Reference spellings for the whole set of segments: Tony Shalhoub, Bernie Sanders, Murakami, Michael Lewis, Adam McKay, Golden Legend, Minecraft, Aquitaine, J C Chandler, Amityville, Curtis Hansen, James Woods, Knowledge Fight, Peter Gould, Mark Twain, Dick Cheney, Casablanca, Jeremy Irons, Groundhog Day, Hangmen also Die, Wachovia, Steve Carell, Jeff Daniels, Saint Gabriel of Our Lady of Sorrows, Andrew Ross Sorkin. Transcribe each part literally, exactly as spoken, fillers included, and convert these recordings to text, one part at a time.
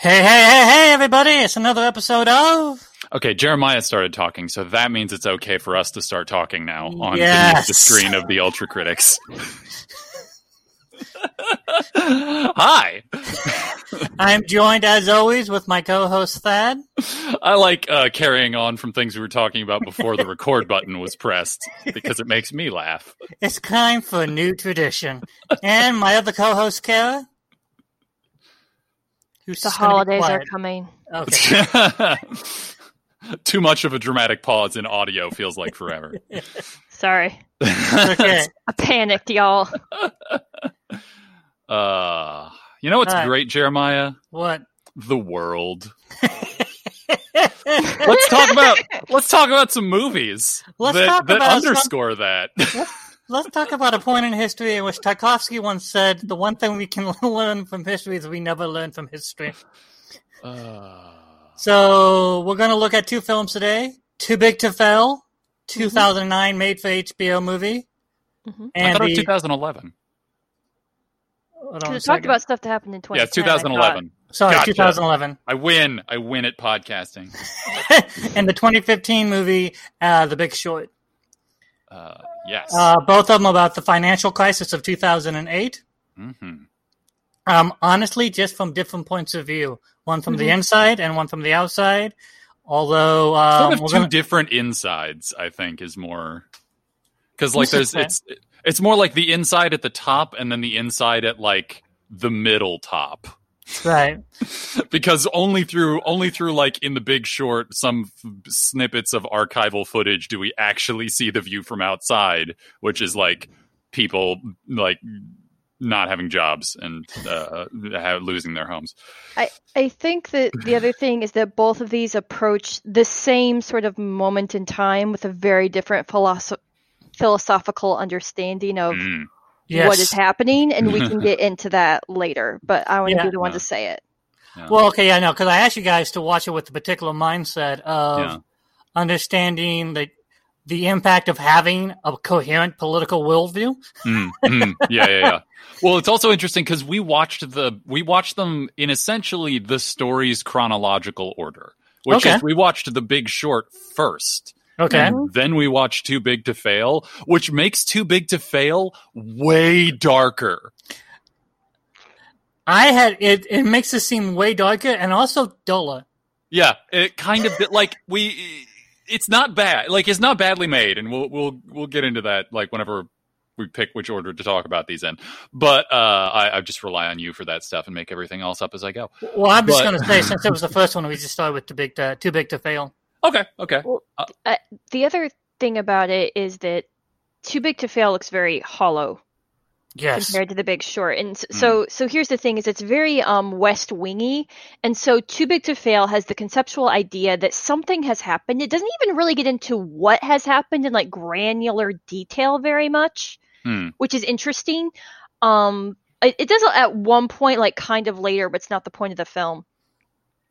Hey, hey, hey, hey, everybody! It's another episode of... Okay, Jeremiah started talking, so that means it's okay for us to start talking now on yes. the screen of the Ultra Critics. Hi! I'm joined, as always, with my co-host, Thad. I like uh, carrying on from things we were talking about before the record button was pressed, because it makes me laugh. It's time for a new tradition. And my other co-host, Kara... The holidays are coming. Okay. Too much of a dramatic pause in audio feels like forever. Sorry. Okay. I panicked, y'all. Uh, you know what's uh, great, Jeremiah? What? The world. Let's talk about let's talk about some movies let's that, talk that about underscore some... that. Let's talk about a point in history in which Tchaikovsky once said, the one thing we can learn from history is we never learn from history. Uh... So we're going to look at two films today. Too Big to Fail, two thousand nine mm-hmm. made for H B O movie. Mm-hmm. And I thought it was the... two thousand eleven. We talked about stuff that happened in twenty ten. Yeah, it's two thousand eleven. Sorry, gotcha. two thousand eleven. I win. I win at podcasting. And the twenty fifteen movie, uh, The Big Short. Uh, yes. Uh, both of them about the financial crisis of two thousand eight. Mm-hmm. Um, honestly, just from different points of view. One from mm-hmm. the inside and one from the outside. Although... Um, sort of two gonna... different insides, I think, is more... Because like, there's okay. it's it's more like the inside at the top and then the inside at like the middle top. Right. Because only through only through like in The Big Short, some f- snippets of archival footage do we actually see the view from outside, which is like people like not having jobs and uh, losing their homes. I, I think that the other thing is that both of these approach the same sort of moment in time with a very different philosoph- philosophical understanding of mm. Yes. what is happening, and we can get into that later, but I want yeah. to be the one yeah. to say it. Yeah. Well, okay, I know, because I asked you guys to watch it with the particular mindset of yeah. understanding the, the impact of having a coherent political worldview. Mm, mm, yeah, yeah, yeah. Well, it's also interesting because we watched the we watched them in essentially the story's chronological order, which okay. is we watched The Big Short first. Okay. And then we watch Too Big to Fail, which makes Too Big to Fail way darker. I had it. It makes it seem way darker and also duller. Yeah, it kind of like we. It's not bad. Like it's not badly made, and we'll we'll we'll get into that. Like whenever we pick which order to talk about these in. But uh, I, I just rely on you for that stuff and make everything else up as I go. Well, I'm just but... going to say since it was the first one, we just started with Too Big to, Too Big to Fail. Okay, okay. Well, uh, the other thing about it is that Too Big to Fail looks very hollow yes. compared to The Big Short. And so mm. so here's the thing is it's very um, West Wingy. And so Too Big to Fail has the conceptual idea that something has happened. It doesn't even really get into what has happened in like granular detail very much, mm. which is interesting. Um, it, it does at one point, like kind of later, but it's not the point of the film.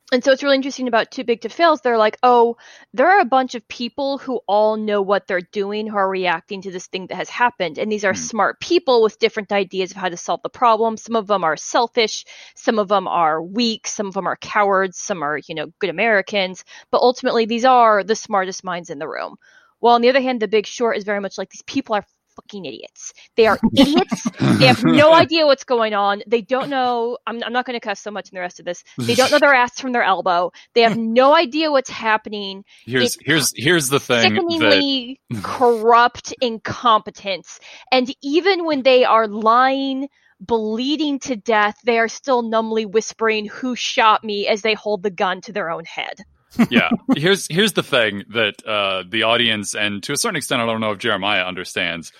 And so it's really interesting about Too Big to Fail. They're like, oh, there are a bunch of people who all know what they're doing, who are reacting to this thing that has happened. And these are mm. smart people with different ideas of how to solve the problem. Some of them are selfish. Some of them are weak. Some of them are cowards. Some are, you know, good Americans. But ultimately, these are the smartest minds in the room. Well, on the other hand, The Big Short is very much like these people are fucking idiots. They are idiots. They have no idea what's going on. They don't know. I'm, I'm not going to cuss so much in the rest of this. They don't know their ass from their elbow. They have no idea what's happening. Here's it's here's here's the thing. Sickeningly that... corrupt incompetence. And even when they are lying, bleeding to death, they are still numbly whispering "Who shot me?" as they hold the gun to their own head. Yeah, here's here's the thing that uh, the audience, and to a certain extent, I don't know if Jeremiah understands,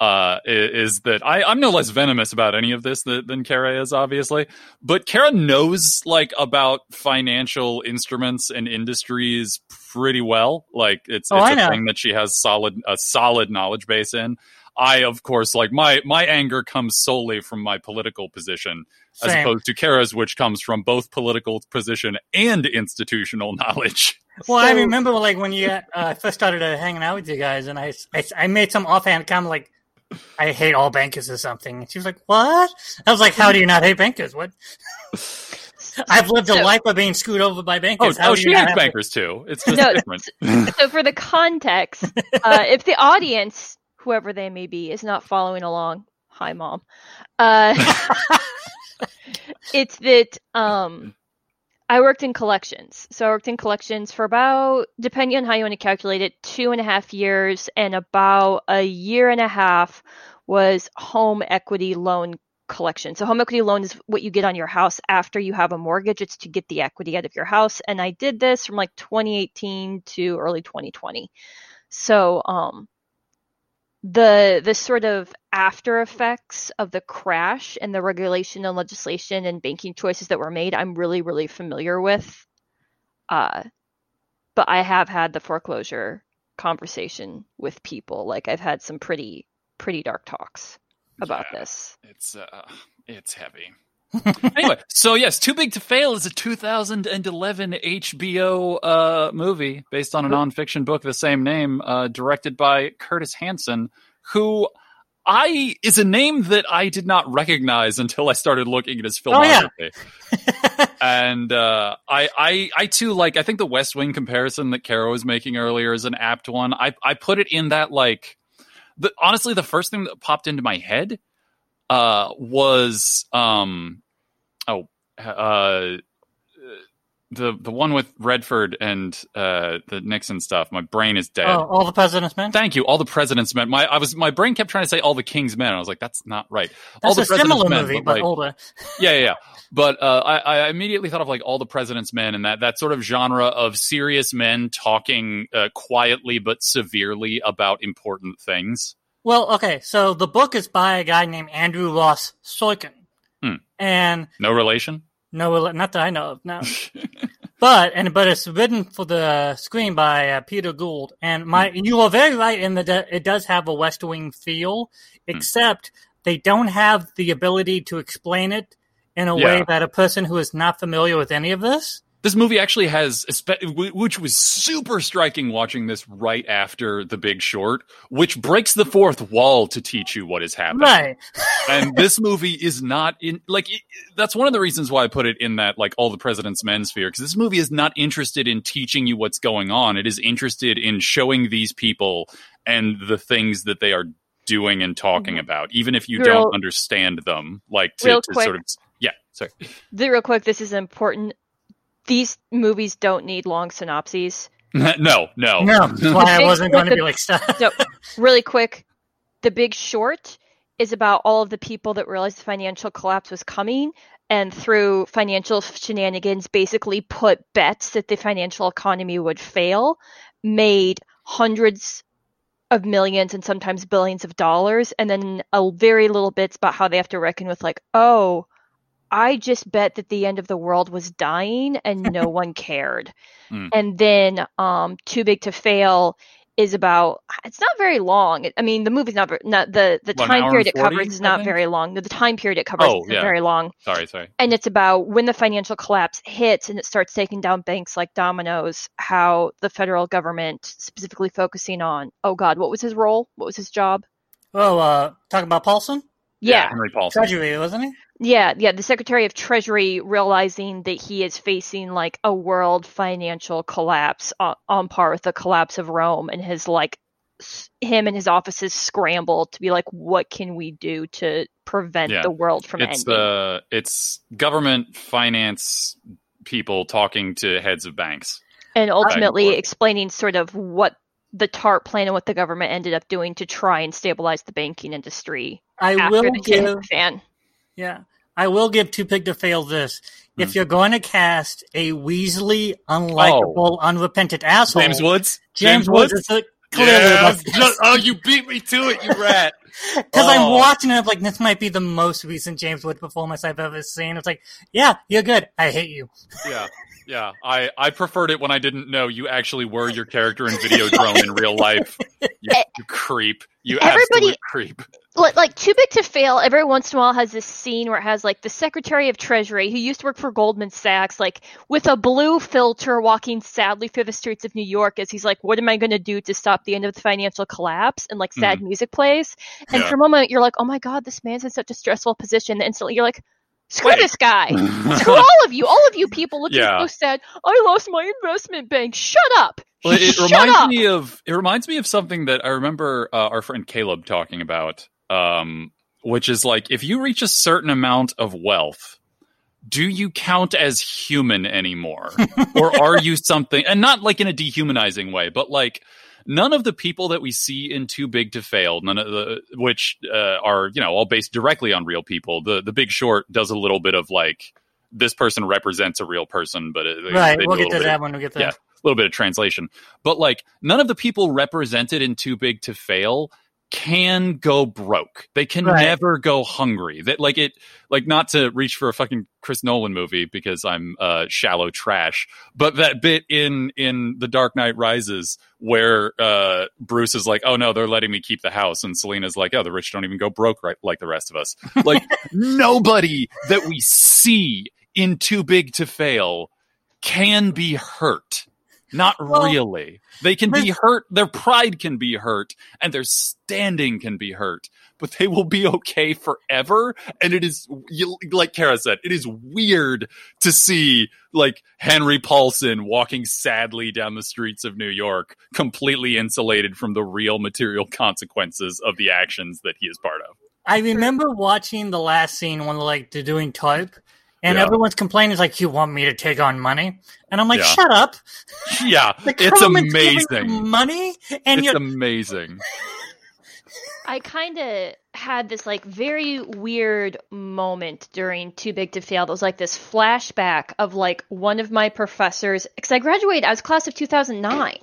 uh, is, is that I, I'm no less venomous about any of this than, than Kara is, obviously. But Kara knows like about financial instruments and industries pretty well. Like it's, oh, it's a thing that she has solid a solid knowledge base in. I, of course, like my my anger comes solely from my political position. Same. As opposed to Kara's, which comes from both political position and institutional knowledge. Well, so... I remember like when you uh, first started uh, hanging out with you guys, and I, I, I made some offhand comment like, I hate all bankers or something. And she was like, what? I was like, how do you not hate bankers? What? I've lived so, a life of being screwed over by bankers. Oh, How oh she hates bankers to... too. It's just no, different. So for the context, uh, if the audience, whoever they may be, is not following along, hi mom. Uh, it's that um, I worked in collections. So I worked in collections for about, depending on how you want to calculate it, two and a half years, and about a year and a half was home equity loan collection. So home equity loan is what you get on your house after you have a mortgage. It's to get the equity out of your house. And I did this from like twenty eighteen to early twenty twenty. So um, the the sort of after effects of the crash and the regulation and legislation and banking choices that were made, I'm really, really familiar with. Uh, but I have had the foreclosure conversation with people. Like I've had some pretty, pretty dark talks about yeah, this. It's uh, it's heavy. Anyway, so yes, Too Big to Fail is a two thousand eleven H B O uh, movie based on a nonfiction book of the same name, uh, directed by Curtis Hansen, who I is a name that I did not recognize until I started looking at his filmography. Oh, yeah. And uh, I, I, I too like. I think the West Wing comparison that Kara was making earlier is an apt one. I, I put it in that like. The, honestly, the first thing that popped into my head uh, was um, oh uh, the the one with Redford and uh, the Nixon stuff. My brain is dead. Oh, All the President's Men. Thank you, All the President's Men. My I was my brain kept trying to say All the King's Men. And I was like, that's not right. That's all the a President's similar Men, movie, but, but like, older. yeah, yeah. yeah. But uh, I, I immediately thought of like All the President's Men and that, that sort of genre of serious men talking uh, quietly but severely about important things. Well, okay, so the book is by a guy named Andrew Ross Sorkin, hmm. and no relation, no, not that I know of, no. but and but it's written for the screen by uh, Peter Gould, and my hmm. you are very right in that de- it does have a West Wing feel, except hmm. they don't have the ability to explain it in a yeah. way that a person who is not familiar with any of this. This movie actually has, which was super striking watching this right after The Big Short, which breaks the fourth wall to teach you what is happening. Right. And this movie is not in, like, it, that's one of the reasons why I put it in that, like, All the President's Men sphere, because this movie is not interested in teaching you what's going on. It is interested in showing these people and the things that they are doing and talking about, even if you real, don't understand them. Like, to, to sort of, yeah, sorry. The, real quick, this is important. These movies don't need long synopses. No, no. No, that's why I wasn't going to be like stuff. No, really quick, The Big Short is about all of the people that realized the financial collapse was coming and through financial shenanigans basically put bets that the financial economy would fail, made hundreds of millions and sometimes billions of dollars, and then a very little bits about how they have to reckon with like, oh, I just bet that the end of the world was dying and no one cared. Mm. And then um, Too Big to Fail is about, it's not very long. I mean, the movie's not, not the, the what, time period it covers is not very long. The time period it covers oh, isn't yeah. very long. Sorry, sorry. And it's about when the financial collapse hits and it starts taking down banks like dominoes, how the federal government specifically focusing on, oh God, what was his role? What was his job? Oh, uh, talking about Paulson? Yeah. yeah, Henry Paulson. Treasury, wasn't he? Yeah, yeah. The Secretary of Treasury realizing that he is facing like a world financial collapse on, on par with the collapse of Rome, and his like s- him and his offices scramble to be like, what can we do to prevent yeah. the world from it's, ending? Uh, it's government finance people talking to heads of banks, and ultimately and explaining sort of what the TARP plan and what the government ended up doing to try and stabilize the banking industry. I will give fan. Yeah. I will give Too Big to Fail this. Mm. If you're going to cast a Weasley, unlikable, oh. unrepentant asshole. James Woods? James, James Woods is a, clearly yeah, the just, oh, you beat me to it, you rat. Because oh. I'm watching it, I'm like, this might be the most recent James Woods performance I've ever seen. It's like, yeah, you're good. I hate you. Yeah. Yeah, I, I preferred it when I didn't know you actually were your character in Videodrome in real life. You, you creep. You Everybody, absolute creep. Like, Too Big to Fail, every once in a while has this scene where it has, like, the Secretary of Treasury, who used to work for Goldman Sachs, like, with a blue filter walking sadly through the streets of New York as he's like, what am I going to do to stop the end of the financial collapse? And, like, sad mm-hmm. music plays. And yeah. for a moment, you're like, oh, my God, this man's in such a stressful position. And instantly you're like, Screw Wait. this guy. Screw all of you. All of you people look yeah. so sad. I lost my investment bank. Shut up. Well, it, it reminds up. me of it reminds me of something that I remember uh, our friend Caleb talking about, um, which is like, if you reach a certain amount of wealth, do you count as human anymore? Or are you something, and not like in a dehumanizing way, but like, none of the people that we see in Too Big to Fail, none of the, which uh, are, you know, all based directly on real people. The The Big Short does a little bit of like, this person represents a real person, but it, right, we'll get to that of, when we get to yeah, a little bit of translation. But like, none of the people represented in Too Big to Fail can go broke. They can right. never go hungry. That like it, like not to reach for a fucking Chris Nolan movie because I'm uh, shallow trash. But that bit in in The Dark Knight Rises where uh, Bruce is like, "Oh no, they're letting me keep the house," and Selina's like, "Oh, the rich don't even go broke right like the rest of us." Like nobody that we see in Too Big to Fail can be hurt. Not well, really. They can be hurt. Their pride can be hurt, and their standing can be hurt. But they will be okay forever. And it is, like Kara said, it is weird to see like Henry Paulson walking sadly down the streets of New York, completely insulated from the real material consequences of the actions that he is part of. I remember watching the last scene when like they're doing type. And yeah. everyone's complaining is like, you want me to take on money? And I'm like, yeah. shut up. Yeah, like, it's amazing. Money, and it's you're... amazing. I kind of had this like very weird moment during Too Big to Fail. There was like this flashback of like one of my professors, because I graduated, I was class of two thousand nine.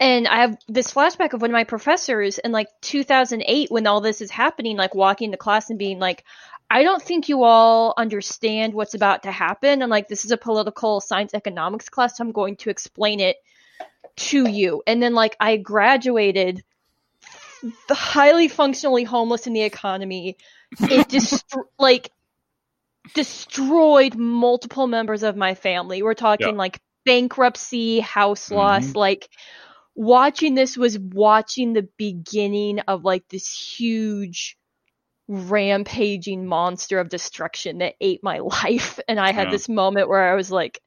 And I have this flashback of one of my professors in like two thousand eight when all this is happening, like walking to class and being like, I don't think you all understand what's about to happen. And like, this is a political science economics class. So I'm going to explain it to you. And then like, I graduated highly functionally homeless in the economy. It just dest- like destroyed multiple members of my family. We're talking yeah. like bankruptcy, house loss, mm-hmm. like watching this was watching the beginning of like this huge rampaging monster of destruction that ate my life. And I had yeah. this moment where I was like,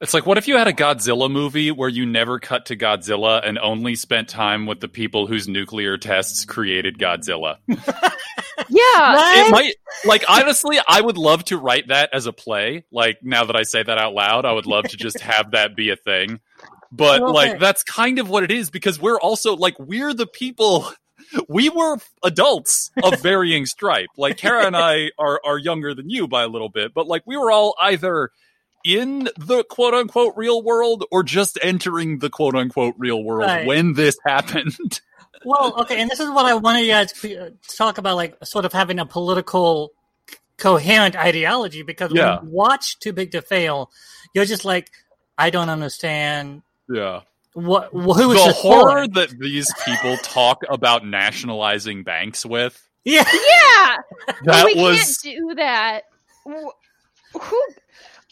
it's like, what if you had a Godzilla movie where you never cut to Godzilla and only spent time with the people whose nuclear tests created Godzilla? yeah. Right? It might, like, honestly, I would love to write that as a play. Like, now that I say that out loud, I would love to just have that be a thing. But, like, it. that's kind of what it is, because we're also, like, we're the people... We were adults of varying stripe. Like, Kara and I are, are younger than you by a little bit, but like we were all either in the quote unquote real world or just entering the quote unquote real world right. when this happened. Well, okay. And this is what I wanted you guys to talk about, like sort of having a political coherent ideology, because yeah. when you watch Too Big to Fail, you're just like, I don't understand. Yeah. What, who is the horror for? That these people talk about nationalizing banks with? Yeah, yeah. That we was... can't do that. Who?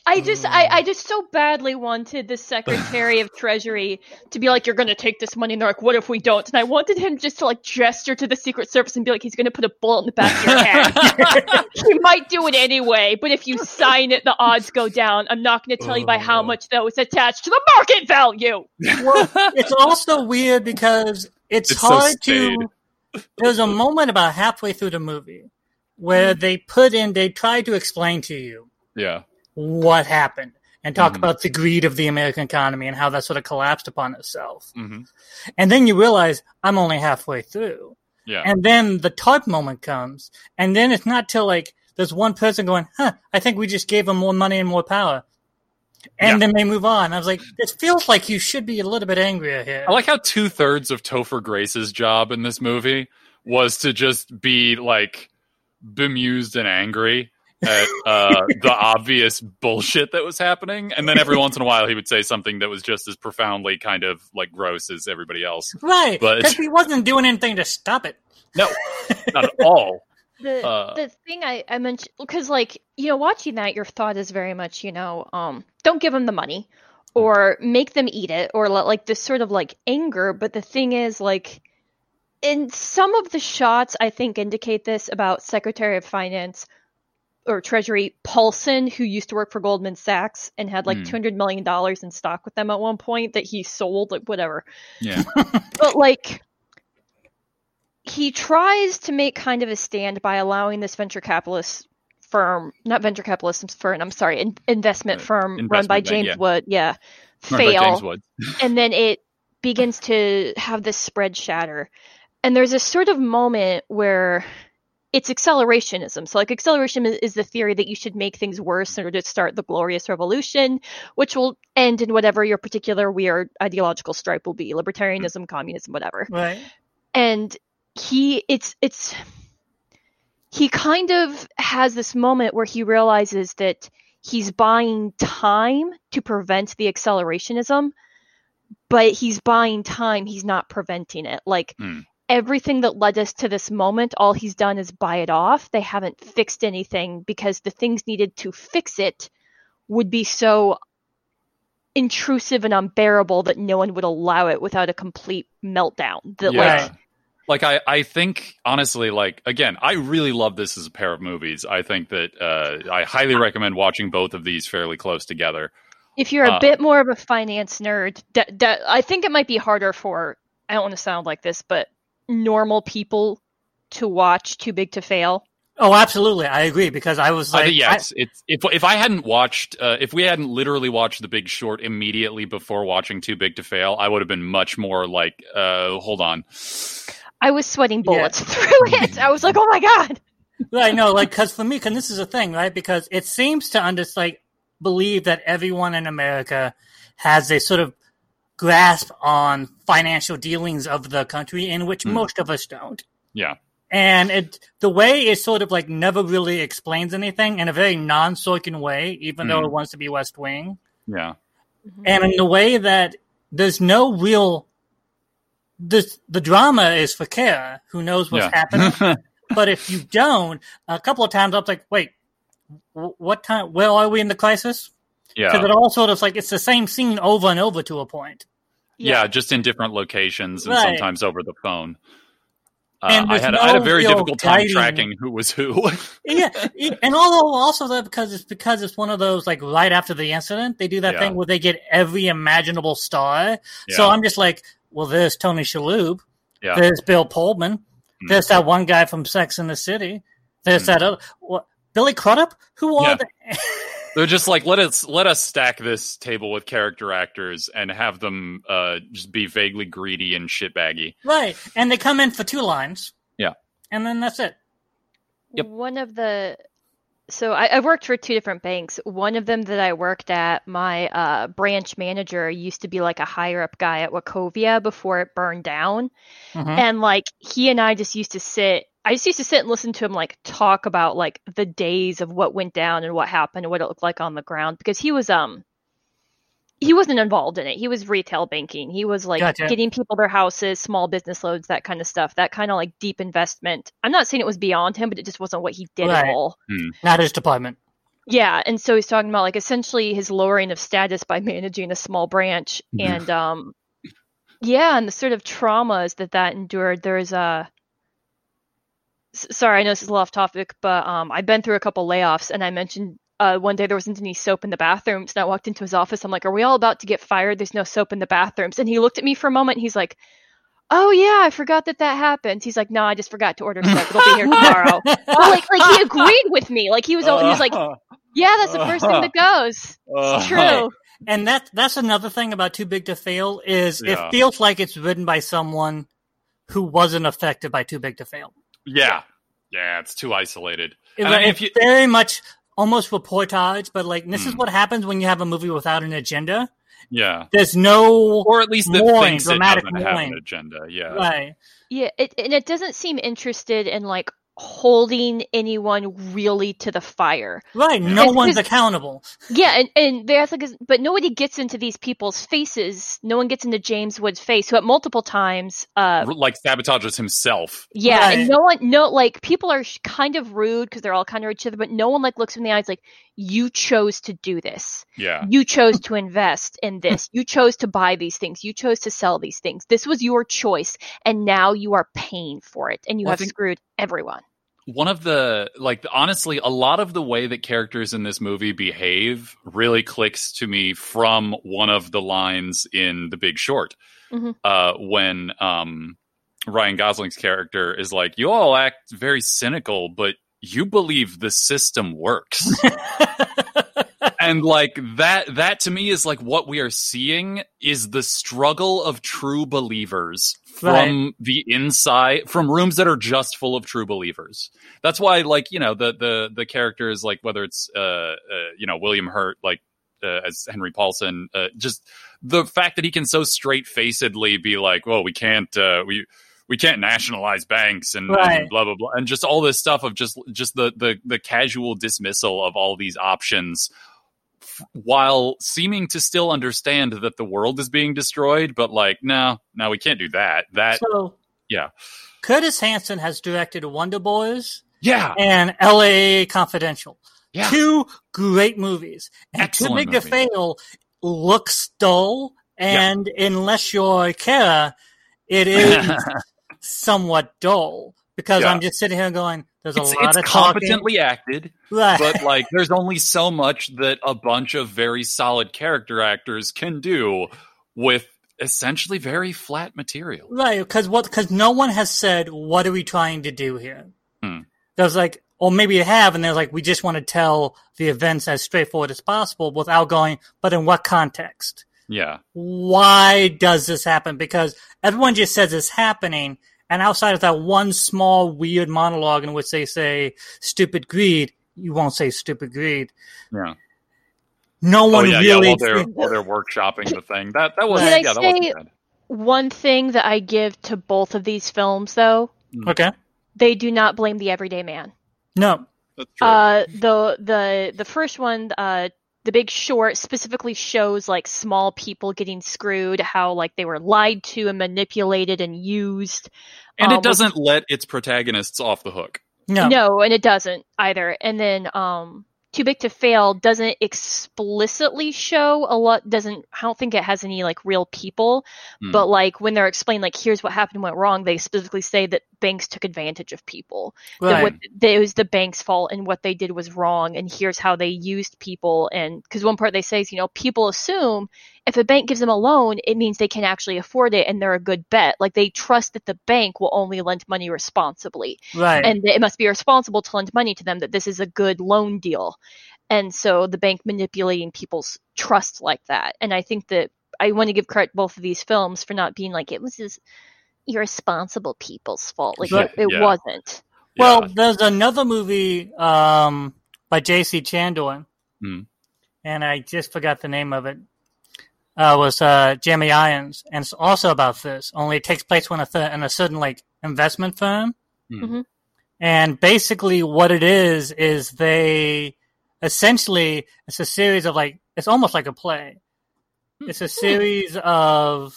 I just, I, I, just so badly wanted the Secretary of Treasury to be like, "You're going to take this money," and they're like, "What if we don't?" And I wanted him just to like gesture to the Secret Service and be like, "He's going to put a bullet in the back of your head." He might do it anyway, but if you sign it, the odds go down. I'm not going to tell you by how much though it's attached to the market value. Well, it's also weird because it's, it's hard so to. There's a moment about halfway through the movie where they put in, they try to explain to you. Yeah. What happened, and talk mm-hmm. about the greed of the American economy and how that sort of collapsed upon itself. Mm-hmm. And then you realize I'm only halfway through. Yeah. And then the TARP moment comes, and then it's not till like there's one person going, huh, I think we just gave them more money and more power. And yeah. then they move on. I was like, it feels like you should be a little bit angrier here. I like how two thirds of Topher Grace's job in this movie was to just be like bemused and angry at uh, the obvious bullshit that was happening. And then every once in a while he would say something that was just as profoundly kind of like gross as everybody else. Right. Because he wasn't doing anything to stop it. No, not at all. The uh, the thing I, I mentioned, because like, you know, watching that, your thought is very much, you know, um, don't give them the money or make them eat it or like this sort of like anger. But the thing is like, in some of the shots, I think indicate this about Secretary of Finance or Treasury Paulson, who used to work for Goldman Sachs and had like mm. two hundred million dollars in stock with them at one point that he sold, like whatever. Yeah. But like, he tries to make kind of a stand by allowing this venture capitalist firm, not venture capitalist firm, I'm sorry, in, investment uh, firm investment run by James, bank, yeah. Wood, yeah, fail. James Wood. And then it begins to have this spread shatter. And there's a sort of moment where it's accelerationism. So like acceleration is, is the theory that you should make things worse in order to start the glorious revolution, which will end in whatever your particular weird ideological stripe will be, libertarianism, mm-hmm. communism, whatever. Right. And he, it's, it's, he kind of has this moment where he realizes that he's buying time to prevent the accelerationism, but he's buying time. He's not preventing it. Like, mm. everything that led us to this moment, all he's done is buy it off. They haven't fixed anything because the things needed to fix it would be so intrusive and unbearable that no one would allow it without a complete meltdown. That yeah. like, like I, I think honestly, like again, I really love this as a pair of movies. I think that uh, I highly recommend watching both of these fairly close together. If you're a uh, bit more of a finance nerd, d- d- I think it might be harder for, I don't want to sound like this, but normal people to watch Too Big to Fail. Oh, absolutely. I agree, because I was like... Uh, yes, I, it's, if, if I hadn't watched... Uh, if we hadn't literally watched The Big Short immediately before watching Too Big to Fail, I would have been much more like, uh, hold on. I was sweating bullets yeah. through it. I was like, oh my God! Right, no, like, because for me, because this is a thing, right? Because it seems to under, like believe that everyone in America has a sort of grasp on financial dealings of the country, in which mm. most of us don't. Yeah. And it, the way it sort of like never really explains anything in a very non-Sorkin way, even mm. though it wants to be West Wing. Yeah. Mm-hmm. And in the way that there's no real, this, the drama is for Kara, who knows what's yeah. happening. But if you don't, a couple of times I was like, wait, what time, where are we in the crisis? Yeah. Because it all sort of like, it's the same scene over and over to a point. Yeah, yeah, just in different locations and right. sometimes over the phone. Uh, I, had, no I had a very difficult time guiding. Tracking who was who. yeah, and although also that because it's because it's one of those like right after the incident, they do that yeah. thing where they get every imaginable star. Yeah. So I'm just like, well, there's Tony Shalhoub, yeah. there's Bill Pullman, mm. there's that one guy from Sex and the City, there's mm. that other what, Billy Crudup. Who are yeah. they? They're just like, let us let us stack this table with character actors and have them uh, just be vaguely greedy and shitbaggy. Right. And they come in for two lines. Yeah. And then that's it. Yep. One of the... So I, I've worked for two different banks. One of them that I worked at, my uh, branch manager used to be like a higher up guy at Wachovia before it burned down. Mm-hmm. And like he and I just used to sit I just used to sit and listen to him like talk about like the days of what went down and what happened and what it looked like on the ground, because he was um he wasn't involved in it. He was retail banking. He was like gotcha. Getting people their houses, small business loans, that kind of stuff. That kind of like deep investment. I'm not saying it was beyond him, but it just wasn't what he did right. at all. Hmm. Not his department. Yeah, and so he's talking about like essentially his lowering of status by managing a small branch and um yeah, and the sort of traumas that that endured. There is a Sorry, I know this is a little off topic, but um, I've been through a couple layoffs, and I mentioned uh, one day there wasn't any soap in the bathrooms, and I walked into his office. I'm like, are we all about to get fired? There's no soap in the bathrooms. And he looked at me for a moment, and he's like, oh, yeah, I forgot that that happens. He's like, no, I just forgot to order soap. It'll be here tomorrow. But, like, like he agreed with me. Like, he was, he was like, yeah, that's the first thing that goes. It's true. And that, that's another thing about Too Big to Fail is yeah. it feels like it's written by someone who wasn't affected by Too Big to Fail. Yeah, yeah, it's too isolated. It, and it's if you, very much almost reportage, but like this hmm. is what happens when you have a movie without an agenda. Yeah, there's no, or at least the mooring, thinks dramatic it doesn't mooring. Have an agenda. Yeah, right. Yeah, it, and it doesn't seem interested in like holding anyone really to the fire. Right, no one's accountable. Yeah, and and there's like, but nobody gets into these people's faces. No one gets into James Woods' face, who at multiple times, uh, like sabotages himself. Yeah, right. And no one, no, like people are kind of rude because they're all kind of each other, but no one like looks in the eyes like, you chose to do this. Yeah, you chose to invest in this. You chose to buy these things. You chose to sell these things. This was your choice, and now you are paying for it, and you well, have think- screwed everyone. one of the, like, honestly, a lot of the way that characters in this movie behave really clicks to me from one of the lines in The Big Short, mm-hmm. uh, when um, Ryan Gosling's character is like, you all act very cynical, but you believe the system works. And like that, that to me is like what we are seeing is the struggle of true believers from right. the inside, from rooms that are just full of true believers. That's why, like, you know, the the the character is like, whether it's uh, uh you know, William Hurt, like uh, as Henry Paulson, uh, just the fact that he can so straight-facedly be like, well, we can't uh, we. We can't nationalize banks and, right. and blah, blah, blah. And just all this stuff of just just the, the, the casual dismissal of all these options f- while seeming to still understand that the world is being destroyed. But like, no, no, we can't do that. That, so, yeah. Curtis Hansen has directed Wonder Boys yeah. and L A Confidential. Yeah. Two great movies. And Excellent Too Big movie. to Fail looks dull. And yeah. unless you're Kara, it is... somewhat dull because yeah. I'm just sitting here going, there's a it's, lot it's of competently talking. acted, right. but like there's only so much that a bunch of very solid character actors can do with essentially very flat material. Right. Because what, because no one has said, what are we trying to do here? Hmm. There's like, or maybe you have, and they're like, we just want to tell the events as straightforward as possible without going, but in what context? Yeah. Why does this happen? Because everyone just says it's happening, and outside of that one small weird monologue in which they say stupid greed, you won't say stupid greed. Yeah. No one oh, yeah, really... Yeah, while they're, while they're workshopping the thing. That that was... Can yeah, I that say bad. one thing that I give to both of these films, though? Okay. They do not blame the everyday man. No. That's true. Uh, the, the, the first one... Uh, The Big Short specifically shows like small people getting screwed, how like they were lied to and manipulated and used. And um, it doesn't which... let its protagonists off the hook. No, no, and it doesn't either. And then um, Too Big to Fail doesn't explicitly show a lot. Doesn't I don't think it has any like real people, mm. but like when they're explained, like here's what happened, went wrong. They specifically say that banks took advantage of people. Right. What, it was the bank's fault, and what they did was wrong, and here's how they used people. And because one part they say is, you know, people assume if a bank gives them a loan, it means they can actually afford it, and they're a good bet. Like they trust that the bank will only lend money responsibly, right? And it must be responsible to lend money to them. That this is a good loan deal, and so the bank manipulating people's trust like that. And I think that I want to give credit both of these films for not being like it was this irresponsible people's fault. Like but, it, it yeah. wasn't. Well, yeah. There's another movie um, by J C Chandler, mm. and I just forgot the name of it. Uh, was uh, Jeremy Irons, and it's also about this. Only it takes place when a th- in a certain like investment firm, mm-hmm. and basically what it is is they essentially it's a series of like it's almost like a play. It's a series of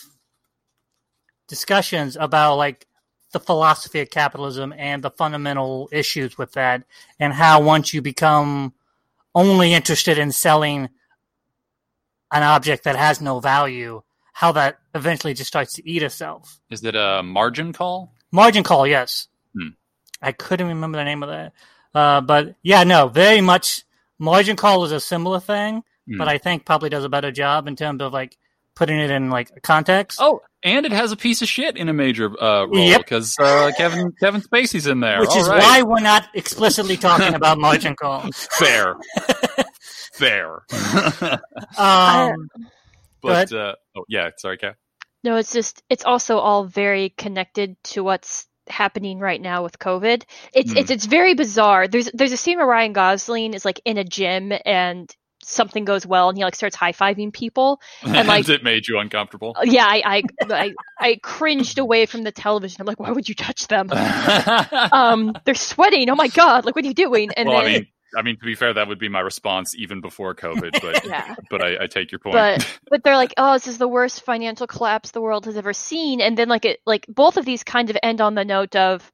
discussions about like the philosophy of capitalism and the fundamental issues with that, and how once you become only interested in selling an object that has no value, how that eventually just starts to eat itself. Is it a margin call? Margin call, yes. Hmm. I couldn't remember the name of that. Uh, but yeah, no, very much. Margin call is a similar thing, hmm. but I think probably does a better job in terms of like putting it in like context. Oh, and it has a piece of shit in a major uh, role because yep. uh, Kevin Kevin Spacey's in there. Which All is right. why we're not explicitly talking about margin call. Fair. Fair. um, but uh, oh yeah, sorry, Kat. No, it's just it's also all very connected to what's happening right now with COVID. It's mm. it's it's very bizarre. There's there's a scene where Ryan Gosling is like in a gym and something goes well and he like starts high-fiving people and like it made you uncomfortable. Yeah, I I, I I cringed away from the television. I'm like, why would you touch them? um, they're sweating. Oh my god! Like, what are you doing? And well, then. I mean, I mean, to be fair, that would be my response even before COVID, but yeah. but I, I take your point. But, but they're like, oh, this is the worst financial collapse the world has ever seen. And then like it, like both of these kind of end on the note of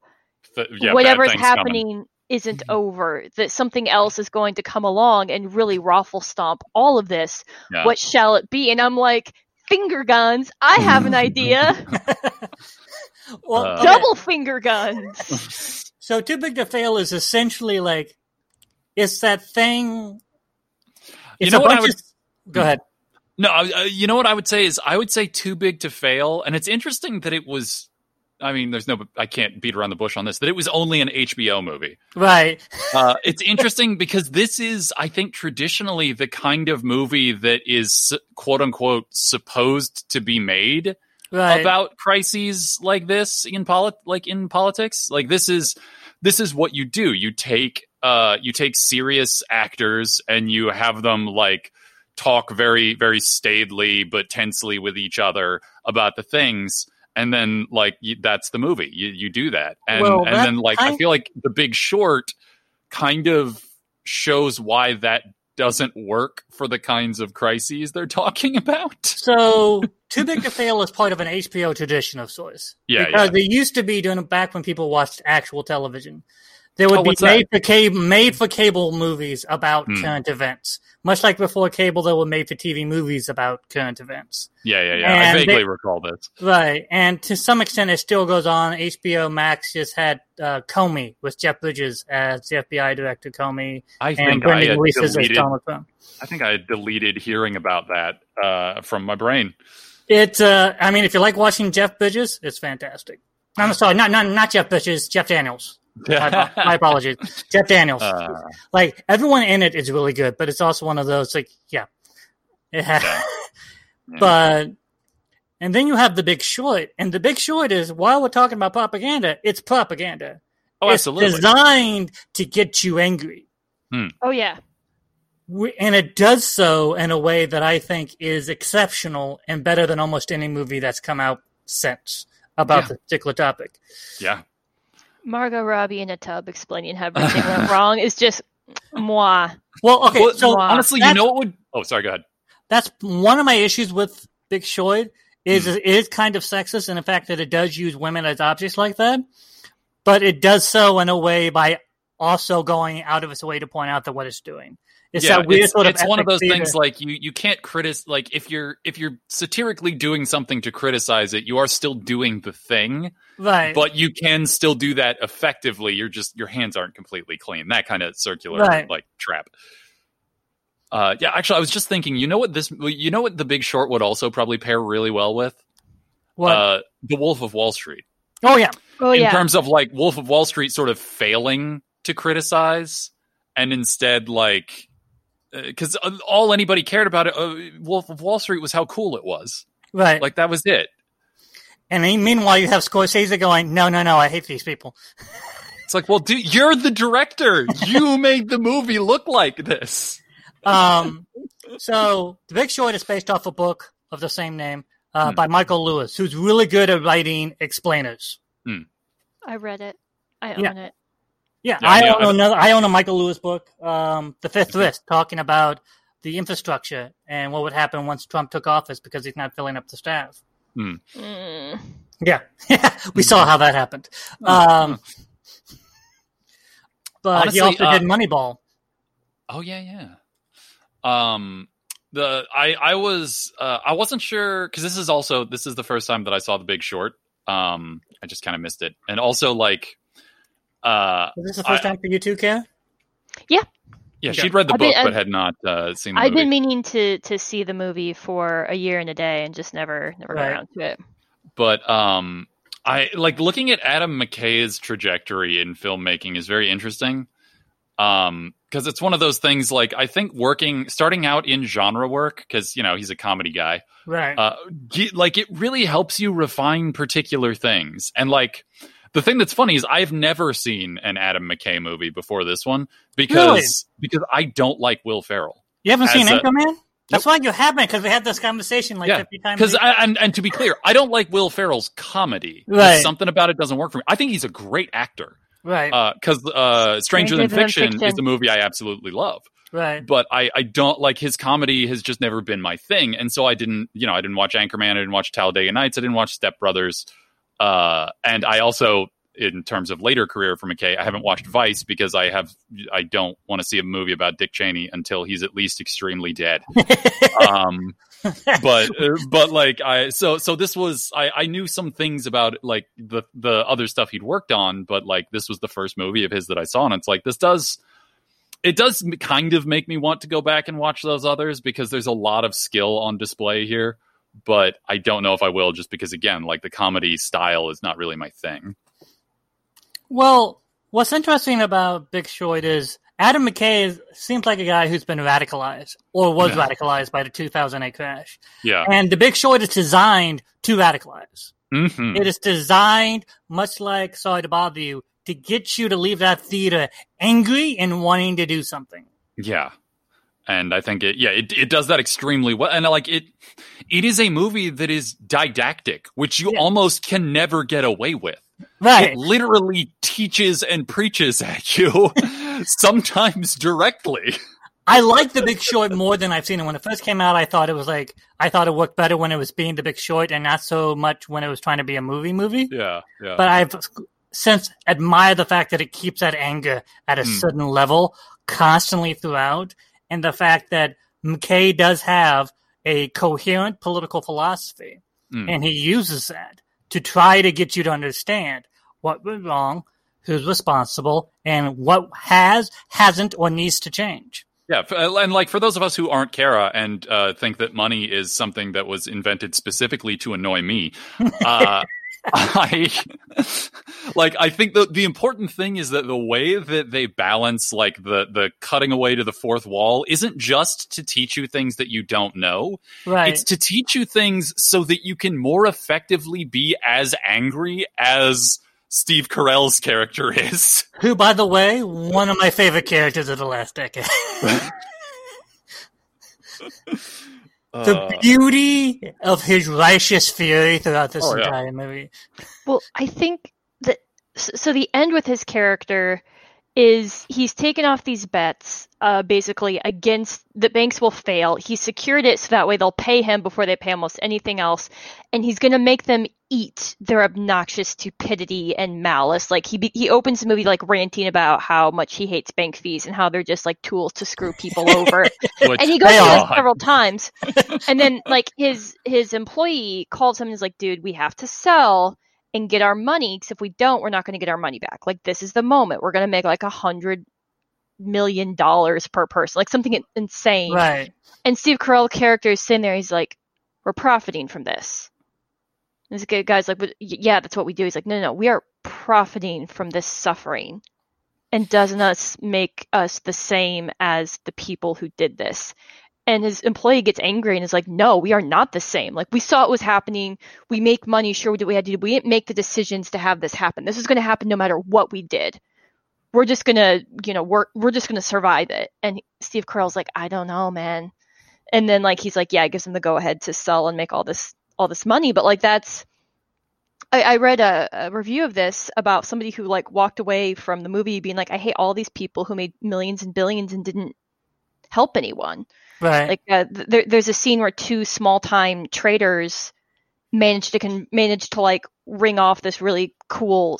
the, yeah, whatever's happening coming. isn't over, that something else is going to come along and really raffle stomp all of this. Yeah. What shall it be? And I'm like, finger guns. I have an idea. well, uh, double okay. finger guns. So Too Big to Fail is essentially like, it's that thing. It's you know what I would of, go ahead. No, uh, you know what I would say is I would say Too Big to Fail. And it's interesting that it was, I mean, there's no, I can't beat around the bush on this, that it was only an H B O movie. Right. uh, it's interesting because this is, I think, traditionally the kind of movie that is quote unquote supposed to be made right. about crises like this in polit, like in politics. Like this is, this is what you do. You take, uh, you take serious actors and you have them like talk very, very staidly, but tensely with each other about the things. And then, like, you, that's the movie. You you do that. And, well, and that, then, like, I, I feel like The Big Short kind of shows why that doesn't work for the kinds of crises they're talking about. So, Too Big to Fail is part of an H B O tradition of sorts. Yeah, because yeah. they used to be, doing back when people watched actual television, there would oh, be made-for-cable made for cable movies about mm. current events. Much like before cable, there were made-for-T V movies about current events. Yeah, yeah, yeah. And I vaguely they, recall this. Right. And to some extent, it still goes on. H B O Max just had uh, Comey with Jeff Bridges as the F B I director, Comey. I think, and I, had deleted, I think I had deleted hearing about that uh, from my brain. It, uh, I mean, if you like watching Jeff Bridges, it's fantastic. I'm sorry, not, not, not Jeff Bridges, Jeff Daniels. my, my apologies. Jeff Daniels. Uh, like, everyone in it is really good, but it's also one of those, like, yeah. yeah. but, and then you have The Big Short, and The Big Short is, while we're talking about propaganda, it's propaganda. Oh, it's absolutely. Designed to get you angry. Hmm. Oh, yeah. We, and it does so in a way that I think is exceptional and better than almost any movie that's come out since about yeah. the particular topic. Yeah. Margot Robbie in a tub explaining how everything went wrong is just moi. Well, okay, well, so honestly, you know what would... Oh, sorry, go ahead. That's one of my issues with Big Short is mm. it is kind of sexist in the fact that it does use women as objects like that, but it does so in a way by also going out of its way to point out that what it's doing. It's yeah, that weird it's, sort it's of one of those theater. Things like you, you can't criticize... Like if you're if you're satirically doing something to criticize it, you are still doing the thing. Right. But you can still do that effectively. You're just your hands aren't completely clean. That kind of circular right. like trap. Uh, yeah, actually I was just thinking, you know what this you know what The Big Short would also probably pair really well with? What? Uh, The Wolf of Wall Street. Oh yeah. Oh, In yeah. terms of like Wolf of Wall Street sort of failing to criticize and instead like because uh, all anybody cared about it, uh, Wolf of Wall Street was how cool it was. Right. Like that was it. And then, meanwhile, you have Scorsese going, no, no, no, I hate these people. It's like, well, dude, you're the director. You made the movie look like this. um, so The Big Short is based off a book of the same name uh, hmm. by Michael Lewis, who's really good at writing explainers. Hmm. I read it. I own yeah. it. Yeah, yeah, I own another. I own a Michael Lewis book, um, The Fifth Risk, talking about the infrastructure and what would happen once Trump took office because he's not filling up the staff. Hmm. Mm. Yeah, we saw how that happened. Um, but Honestly, he also uh, did Moneyball. Oh yeah, yeah. Um, the I I was uh, I wasn't sure because this is also this is the first time that I saw The Big Short. Um, I just kind of missed it, and also like. Uh, was this the first I, time for you too, Kara? Yeah. Yeah, she'd read the been, book I've, but had not uh, seen the I've movie. I've been meaning to to see the movie for a year and a day and just never never right. got around to it. But um, I like looking at Adam McKay's trajectory in filmmaking is very interesting um, because it's one of those things like I think working starting out in genre work because, you know, he's a comedy guy. Right. Uh, like it really helps you refine particular things and like. The thing that's funny is I've never seen an Adam McKay movie before this one because really? because I don't like Will Ferrell. You haven't seen Anchorman? That's nope. why you haven't because we had this conversation like yeah, fifty times. Because and and to be clear, I don't like Will Ferrell's comedy. Right. Something about it doesn't work for me. I think he's a great actor. Right. Because uh, uh, Stranger, Stranger Than, than Fiction, Fiction is a movie I absolutely love. Right. But I, I don't like his comedy has just never been my thing, and so I didn't you know I didn't watch Anchorman, I didn't watch Talladega Nights, I didn't watch Step Brothers. Uh, and I also in terms of later career for McKay. I haven't watched Vice because I have I don't want to see a movie about Dick Cheney until he's at least extremely dead. um, but but like I so so this was I, I knew some things about like the the other stuff he'd worked on, but like this was the first movie of his that I saw, and it's like this does it does kind of make me want to go back and watch those others because there's a lot of skill on display here. But I don't know if I will, just because, again, like the comedy style is not really my thing. Well, what's interesting about Big Short is Adam McKay is, seems like a guy who's been radicalized or was yeah. radicalized by the two thousand eight crash. Yeah. And the Big Short is designed to radicalize. Mm-hmm. It is designed, much like Sorry to Bother You, to get you to leave that theater angry and wanting to do something. Yeah. And I think it, yeah, it it does that extremely well. And like it, it is a movie that is didactic, which you yeah. almost can never get away with. Right. It literally teaches and preaches at you, sometimes directly. I like The Big Short more than I've seen it. When it first came out, I thought it was like, I thought it worked better when it was being The Big Short and not so much when it was trying to be a movie movie. Yeah. yeah. But I've since admired the fact that it keeps that anger at a mm. certain level constantly throughout. And the fact that McKay does have a coherent political philosophy, mm. and he uses that to try to get you to understand what went wrong, who's responsible, and what has, hasn't, or needs to change. Yeah, and like for those of us who aren't Kara and uh, think that money is something that was invented specifically to annoy me, uh, I like I think the the important thing is that the way that they balance like the the cutting away to the fourth wall isn't just to teach you things that you don't know. Right. It's to teach you things so that you can more effectively be as angry as Steve Carell's character is. Who, by the way, one of my favorite characters of the last decade. The beauty of his righteous fury throughout this oh, yeah. entire movie. Well, I think that so the end with his character is he's taken off these bets, uh, basically against the banks will fail. He secured it so that way they'll pay him before they pay almost anything else, and he's going to make them eat their obnoxious stupidity and malice. Like he he opens the movie like ranting about how much he hates bank fees and how they're just like tools to screw people over. Which, and he goes through this several times, and then like his his employee calls him and is like, "Dude, we have to sell and get our money, because if we don't, we're not going to get our money back. Like, this is the moment. We're going to make like a hundred million dollars per person, like something insane." Right. And Steve Carell character is sitting there. He's like, "We're profiting from this." And this guy's like, "But yeah, that's what we do." He's like, "No, no, no. We are profiting from this suffering, and doesn't us make us the same as the people who did this?" And his employee gets angry and is like, "No, we are not the same. Like, we saw it was happening. We make money. Sure, we did what we had to do. We didn't make the decisions to have this happen. This is going to happen no matter what we did. We're just going to, you know, we're, we're just going to survive it." And Steve Carell's like, "I don't know, man." And then, like, he's like, yeah, it gives him the go-ahead to sell and make all this all this money. But, like, that's – I read a, a review of this about somebody who, like, walked away from the movie being like, "I hate all these people who made millions and billions and didn't help anyone." Right. Like uh, there, there's a scene where two small-time traders manage to con- manage to like ring off this really cool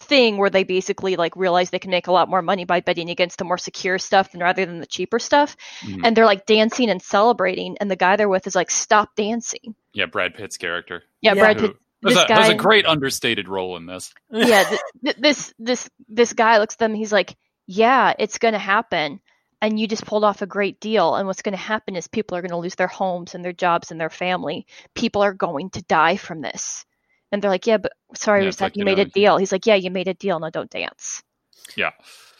thing where they basically like realize they can make a lot more money by betting against the more secure stuff than rather than the cheaper stuff. Mm-hmm. And they're like dancing and celebrating, and the guy they're with is like, "Stop dancing." Yeah, Brad Pitt's character. Yeah, yeah. Brad Pitt. There's a, guy, there's a great understated role in this. Yeah, th- th- this this this guy looks at them. And he's like, "Yeah, it's gonna happen. And you just pulled off a great deal. And what's going to happen is people are going to lose their homes and their jobs and their family. People are going to die from this." And they're like, "Yeah, but sorry, yeah, like, you made know, a deal." He's like, "Yeah, you made a deal. Now don't dance." Yeah.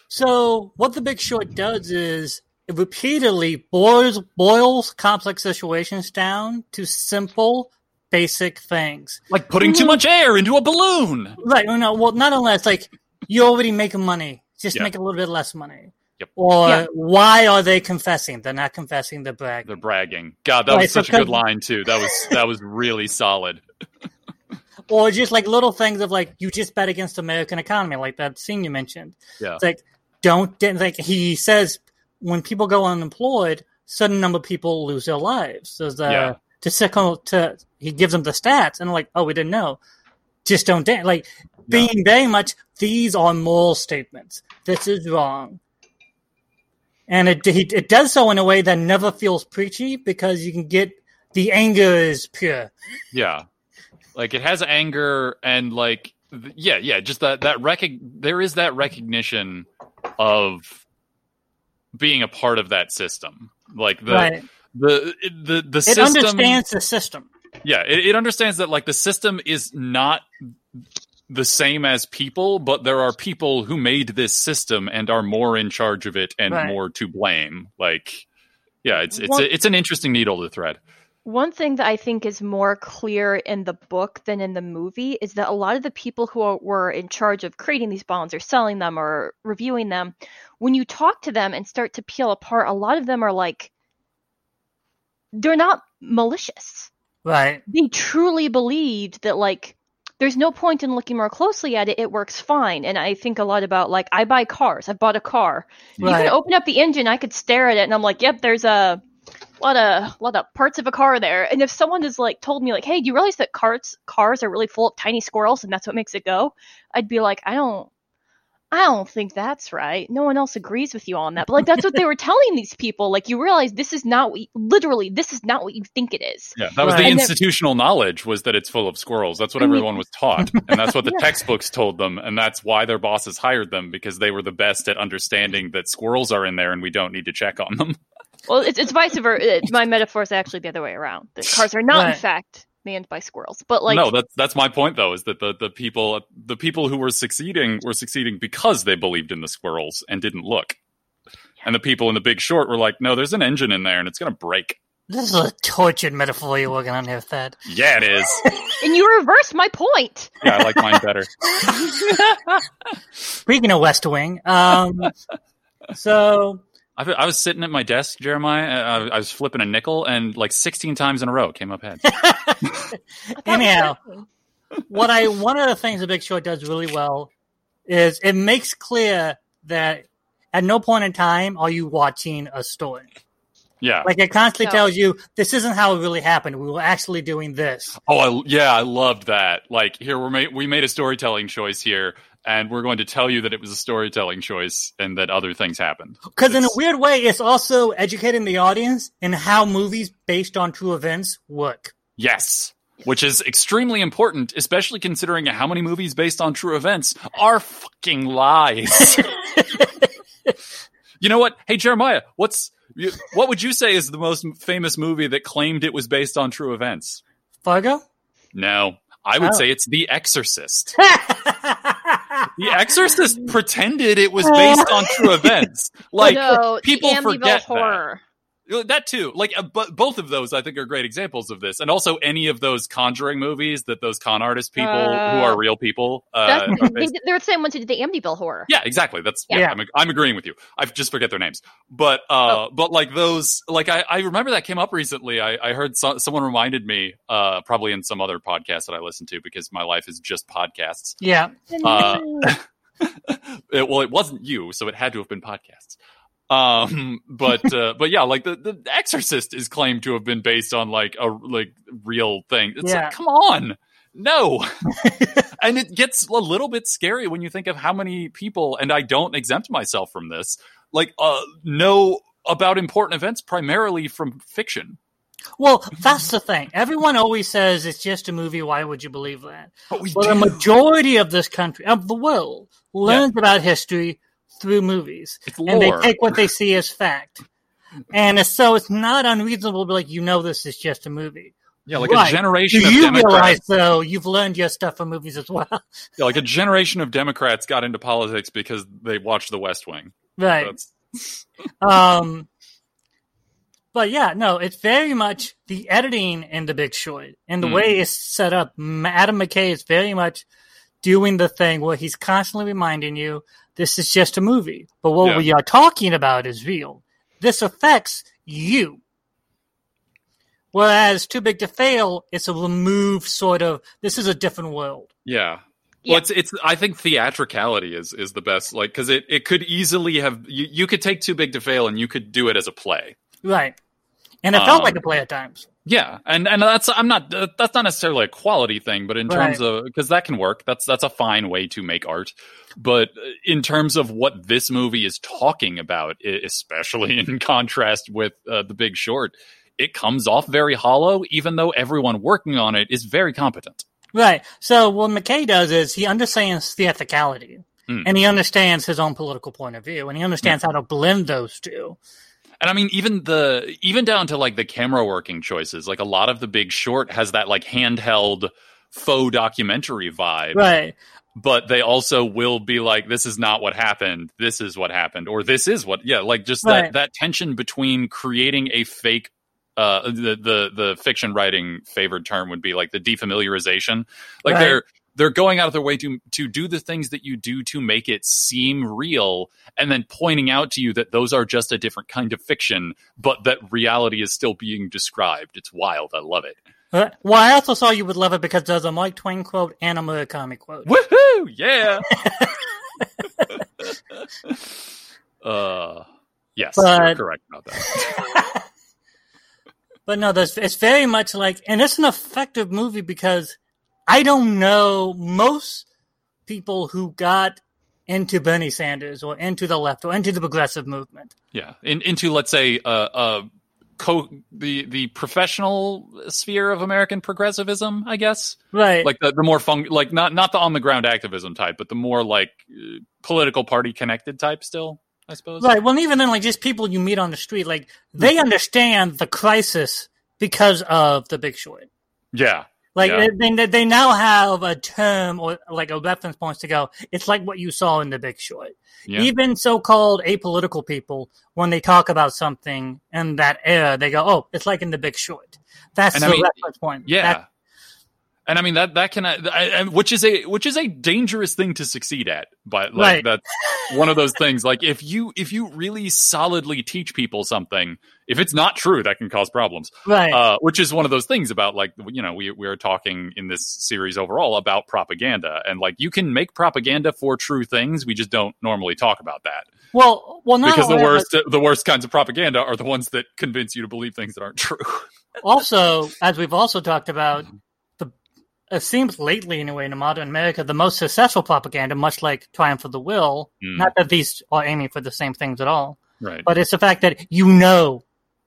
So what The Big Short does is it repeatedly boils, boils complex situations down to simple, basic things. Like putting mm-hmm. too much air into a balloon. Right. No, well, not unless like you already make money. Just yeah. make a little bit less money. Yep. Or yeah. why are they confessing? They're not confessing. They're bragging. They're bragging. God, that right, was such so a good line too. That was that was really solid. Or just like little things of like you just bet against the American economy, like that scene you mentioned. Yeah. It's like don't like he says when people go unemployed, certain number of people lose their lives. So the yeah. to, to he gives them the stats and like, "Oh, we didn't know." Just don't dance. Like being very much, these are moral statements. This is wrong. And it, it it does so in a way that never feels preachy, because you can get the anger is pure. Yeah. Like, it has anger and, like, yeah, yeah, just that, that rec- there is that recognition of being a part of that system. Like, the, right. the, the, the, the it system... It understands the system. Yeah, it, it understands that, like, the system is not the same as people, but there are people who made this system and are more in charge of it and right. more to blame. Like, yeah, it's it's well, it's an interesting needle to thread. One thing that I think is more clear in the book than in the movie is that a lot of the people who are, were in charge of creating these bonds or selling them or reviewing them, when you talk to them and start to peel apart, a lot of them are like, they're not malicious. Right. They truly believed that, like, there's no point in looking more closely at it. It works fine. And I think a lot about, like, I buy cars. I bought a car. Right. You could open up the engine. I could stare at it. And I'm like, yep, there's a lot of lot of parts of a car there. And if someone has, like, told me, like, hey, do you realize that cars cars are really full of tiny squirrels and that's what makes it go? I'd be like, I don't. I don't think that's right. No one else agrees with you on that. But, like, that's what they were telling these people. Like, you realize this is not what you, literally, this is not what you think it is. Yeah, that was right. the and institutional that, knowledge was that it's full of squirrels. That's what I everyone mean, was taught. And that's what the yeah. textbooks told them. And that's why their bosses hired them, because they were the best at understanding that squirrels are in there and we don't need to check on them. Well, it's, it's vice versa. My metaphor is actually the other way around. The cars are not, right. in fact... manned by squirrels, but like no, that's that's my point though, is that the the people the people who were succeeding were succeeding because they believed in the squirrels and didn't look, yeah. and the people in The Big Short were like, no, there's an engine in there and it's gonna break. This is a tortured metaphor you're working on here, Thad. Yeah, it is. And you reversed my point. Yeah, I like mine better. Speaking of West Wing, um, so. I was sitting at my desk, Jeremiah. I was flipping a nickel, and like sixteen times in a row, came up heads. Anyhow, what I one of the things The Big Short does really well is it makes clear that at no point in time are you watching a story. Yeah, like it constantly no. tells you this isn't how it really happened. We were actually doing this. Oh, I, yeah, I loved that. Like here, we made we made a storytelling choice here. And we're going to tell you that it was a storytelling choice and that other things happened. Because in a weird way, it's also educating the audience in how movies based on true events work. Yes, which is extremely important, especially considering how many movies based on true events are fucking lies. You know what? Hey, Jeremiah, what's what would you say is the most famous movie that claimed it was based on true events? Fargo? No, I would oh. say it's The Exorcist. The Exorcist pretended it was based on true events. Like no, people forget horror. that. That too. Like, uh, b- both of those, I think, are great examples of this. And also, any of those Conjuring movies that those con artist people, uh, who are real people, uh, are they, they're the same ones who did the Amityville horror. Yeah, exactly. That's yeah. yeah I'm, I'm agreeing with you. I just forget their names. But uh, oh. but like those, like I, I remember that came up recently. I, I heard so- someone reminded me, uh, probably in some other podcast that I listen to, because my life is just podcasts. Yeah. Uh, it, well, it wasn't you, so it had to have been podcasts. Um, but, uh, but yeah, like the, the Exorcist is claimed to have been based on like a, like real thing. It's yeah. like, come on. No. And it gets a little bit scary when you think of how many people, and I don't exempt myself from this, like, uh, know about important events primarily from fiction. Well, that's the thing. Everyone always says it's just a movie. Why would you believe that? But we well, the majority of this country, of the world, learns yeah. about history through movies, and they take what they see as fact, and so it's not unreasonable to be like, you know, this is just a movie. Yeah, like right. a generation. Do of you Democrats, realize though, you've learned your stuff from movies as well? Yeah, like a generation of Democrats got into politics because they watched The West Wing, right? So um, but yeah, no, it's very much the editing in The Big Short and the mm. way it's set up. Adam McKay is very much doing the thing where he's constantly reminding you, this is just a movie, but what yeah. we are talking about is real. This affects you. Whereas Too Big to Fail, it's a removed sort of, this is a different world. Yeah. Yeah. Well, it's, it's, I think theatricality is, is the best, like, because it, it could easily have, you, you could take Too Big to Fail and you could do it as a play. Right. And it um, felt like a play at times. Yeah, and and that's I'm not that's not necessarily a quality thing, but in right. terms of because that can work. That's that's a fine way to make art. But in terms of what this movie is talking about, especially in contrast with uh, The Big Short, it comes off very hollow, even though everyone working on it is very competent. Right. So what McKay does is he understands theatricality, mm. and he understands his own political point of view, and he understands yeah. how to blend those two. And I mean, even the even down to like the camera working choices, like a lot of The Big Short has that like handheld faux documentary vibe. Right. But they also will be like, this is not what happened. This is what happened. Or this is what. Yeah. Like just right. that that tension between creating a fake. Uh, the, the the fiction writing favored term would be like the defamiliarization. Like right. they're they're going out of their way to to do the things that you do to make it seem real, and then pointing out to you that those are just a different kind of fiction, but that reality is still being described. It's wild. I love it. Well, I also saw you would love it because there's a Mark Twain quote and a Murakami quote. Woohoo! Yeah. uh, yes, but... you're correct about that. But no, it's very much like, and it's an effective movie because I don't know most people who got into Bernie Sanders or into the left or into the progressive movement. Yeah, In, into, let's say, uh, uh, co- the the professional sphere of American progressivism, I guess. Right. Like the, the more, fun- like not, not the on-the-ground activism type, but the more like uh, political party-connected type still. I suppose. Right. Well, even then, like just people you meet on the street, like they mm-hmm. understand the crisis because of The Big Short. Yeah. Like yeah. They, they now have a term or like a reference point to go. It's like what you saw in The Big Short. Yeah. Even so-called apolitical people, when they talk about something in that era, they go, "Oh, it's like in The Big Short." That's and the I mean, reference point. Yeah. That's- And I mean that that can I, I, which is a which is a dangerous thing to succeed at, but like right. that's one of those things. Like if you if you really solidly teach people something, if it's not true, that can cause problems. Right. Uh, which is one of those things about like you know we we are talking in this series overall about propaganda, and like you can make propaganda for true things. We just don't normally talk about that. Well, well, not because the worst but... the worst kinds of propaganda are the ones that convince you to believe things that aren't true. Also, as we've also talked about. It seems lately, anyway, in modern America, the most successful propaganda, much like Triumph of the Will, mm. not that these are aiming for the same things at all, right. but it's the fact that you know,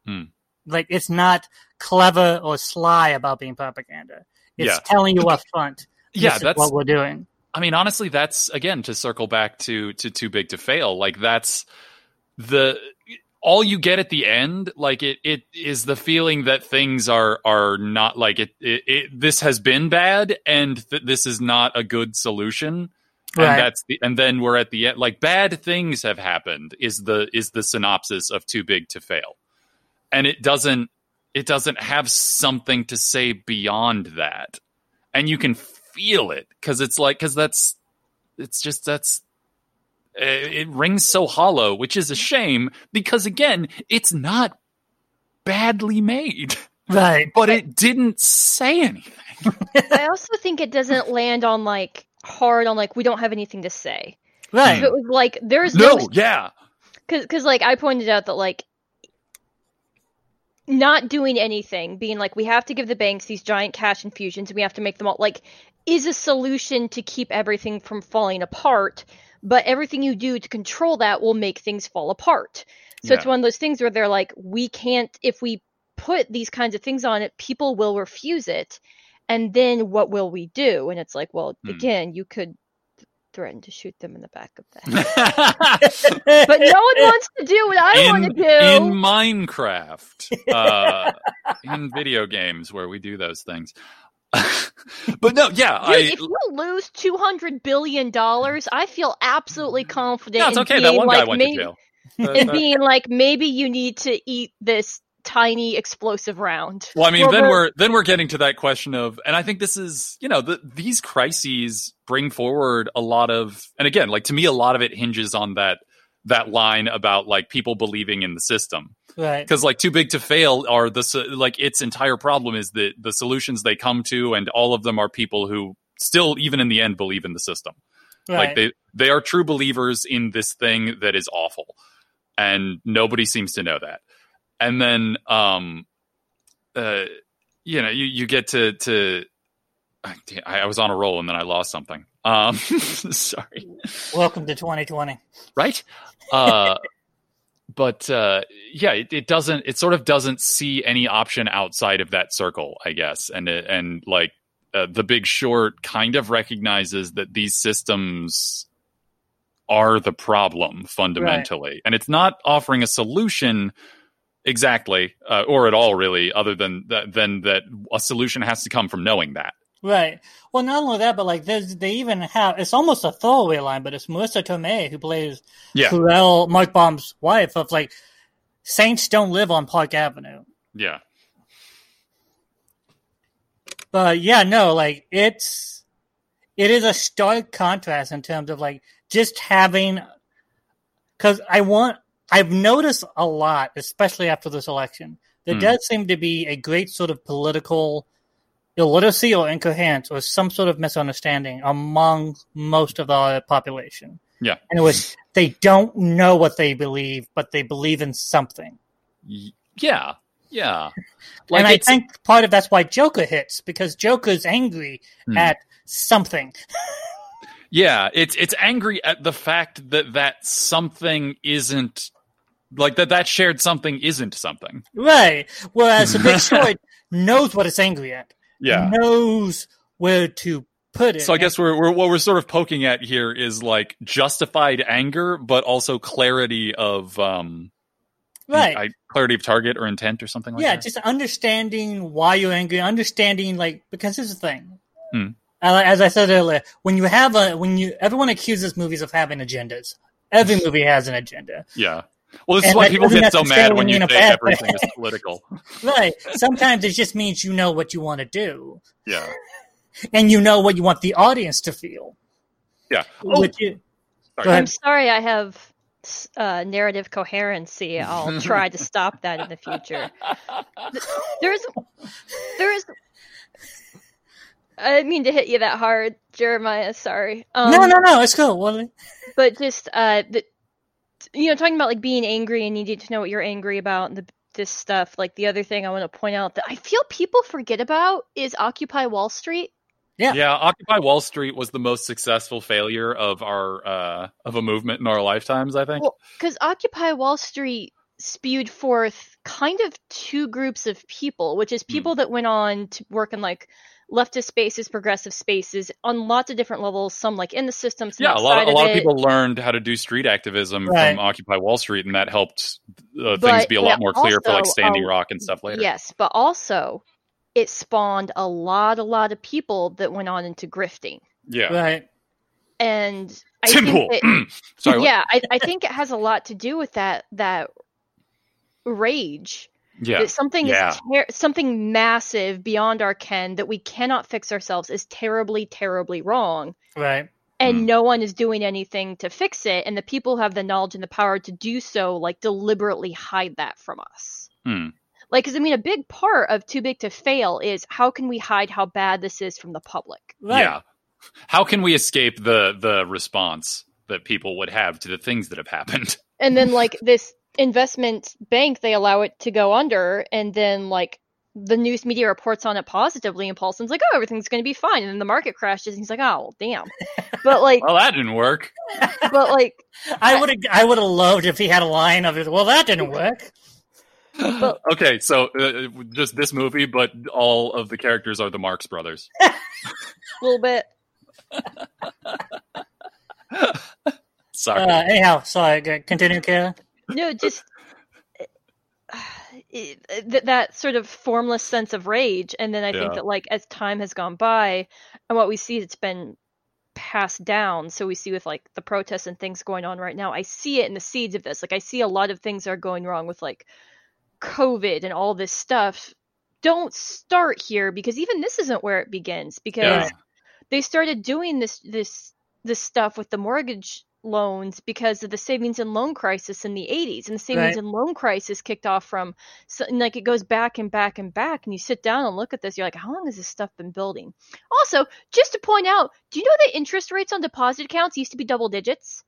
mm. like it's not clever or sly about being propaganda. It's yeah. telling you up front, this yeah, is that's, what we're doing. I mean, honestly, that's, again, to circle back to, to Too Big to Fail, like that's the... All you get at the end, like it, it is the feeling that things are are not like it. it, it this has been bad, and th- this is not a good solution. Right. And that's the, and then we're at the end. Like bad things have happened. Is the is the synopsis of Too Big to Fail, and it doesn't it doesn't have something to say beyond that, and you can feel it because it's like because that's it's just that's. It rings so hollow, which is a shame because, again, it's not badly made. Right. But it didn't say anything. I also think it doesn't land on, like, hard on, like, we don't have anything to say. Right. If it was, like, there's no... no yeah. Because, like, I pointed out that, like, not doing anything, being like, we have to give the banks these giant cash infusions and we have to make them all, like, is a solution to keep everything from falling apart. But everything you do to control that will make things fall apart. So yeah. it's one of those things where they're like, we can't, if we put these kinds of things on it, people will refuse it. And then what will we do? And it's like, well, hmm. again, you could threaten to shoot them in the back of the head. But no one wants to do what I in, want to do. In Minecraft, uh, in video games where we do those things. But no, yeah. Dude, I, if you lose two hundred billion dollars, I feel absolutely confident. No, it's okay. That one like guy went maybe, to jail. And being like, maybe you need to eat this tiny explosive round. Well, I mean, well, then we're, we're then we're getting to that question of, and I think this is, you know, the, these crises bring forward a lot of, and again, like to me, a lot of it hinges on that that line about like people believing in the system. Right. Because like Too Big to Fail are the like its entire problem is that the solutions they come to and all of them are people who still even in the end believe in the system. Right. Like they they are true believers in this thing that is awful and nobody seems to know that. And then, um, uh, you know, you, you get to, to, I was on a roll and then I lost something. Um, sorry. Welcome to twenty twenty. Right. Uh, But uh, yeah, it, it doesn't. It sort of doesn't see any option outside of that circle, I guess. And and like uh, The Big Short kind of recognizes that these systems are the problem fundamentally, right. And it's not offering a solution exactly, uh, or at all, really, other than that, than that a solution has to come from knowing that. Right. Well, not only that, but like they even have, it's almost a throwaway line, but it's Marissa Tomei who plays yeah. Ferrell, Mark Baum's wife, of like, saints don't live on Park Avenue. Yeah. But yeah, no, like it's, it is a stark contrast in terms of like just having, because I want, I've noticed a lot, especially after this election, there mm. does seem to be a great sort of political illiteracy or incoherence or some sort of misunderstanding among most of our population. Yeah. And it was, they don't know what they believe, but they believe in something. Yeah. Yeah. Like and I think part of that's why Joker hits, because Joker's angry hmm. at something. Yeah. It's, it's angry at the fact that that something isn't, like that that shared something isn't something. Right. Whereas The Big Short knows what it's angry at. Yeah, knows where to put it. So I guess we're, we're what we're sort of poking at here is like justified anger, but also clarity of um, right, I, clarity of target or intent or something like yeah, that. Yeah, just understanding why you're angry, understanding like because here's the thing. Hmm. As I said earlier, when you have a when you everyone accuses movies of having agendas. Every movie has an agenda. Yeah. Well, this and is why people get so mad when you say everything is political. Right. Sometimes it just means you know what you want to do. Yeah. And you know what you want the audience to feel. Yeah. Oh, you... sorry. I'm sorry I have uh, narrative coherency. I'll try to stop that in the future. There is... There is... I didn't mean to hit you that hard, Jeremiah. Sorry. Um, no, no, no. It's cool. Well, but just... Uh, the, you know, talking about like being angry and needing to know what you're angry about and the, this stuff. Like the other thing I want to point out that I feel people forget about is Occupy Wall Street. Yeah, yeah. Occupy Wall Street was the most successful failure of our uh, of a movement in our lifetimes, I think. Because well, Occupy Wall Street spewed forth kind of two groups of people, which is people mm. that went on to work in like leftist spaces, progressive spaces, on lots of different levels, some like in the system, some yeah, a lot, of, a lot of people learned how to do street activism right. from Occupy Wall Street, and that helped uh, but, things be a lot more also, clear for like Standing um, Rock and stuff later. Yes, but also it spawned a lot, a lot of people that went on into grifting. Yeah. Right. And I Simple. think that, Sorry, yeah, I, I think it has a lot to do with that, that rage. Yeah. Something yeah. is ter- something massive beyond our ken that we cannot fix ourselves is terribly, terribly wrong. Right. And mm. no one is doing anything to fix it. And the people who have the knowledge and the power to do so, like, deliberately hide that from us. Mm. Like, because, I mean, a big part of Too Big to Fail is how can we hide how bad this is from the public? Right. Yeah. How can we escape the the response that people would have to the things that have happened? And then, like, this... investment bank, they allow it to go under, and then like the news media reports on it positively, and Paulson's like, oh, everything's going to be fine, and then the market crashes, and he's like, oh, well, damn. But like, well, that didn't work. But like, I would have, I would have loved if he had a line of it. Well, that didn't work. But, okay, so uh, just this movie, but all of the characters are the Marx Brothers. A little bit. Sorry. Uh, anyhow, sorry. Continue, Kara. No, just it, that sort of formless sense of rage. And then I yeah. think that like as time has gone by and what we see, it's been passed down. So we see with like the protests and things going on right now, I see it in the seeds of this. Like I see a lot of things are going wrong with like COVID and all this stuff. Don't start here, because even this isn't where it begins, because yeah. they started doing this, this, this stuff with the mortgage loans because of the savings and loan crisis in the eighties, and the savings right. and loan crisis kicked off from so, and like it goes back and back and back, and you sit down and look at this, you're like, how long has this stuff been building? Also, just to point out, do you know that interest rates on deposit accounts used to be double digits?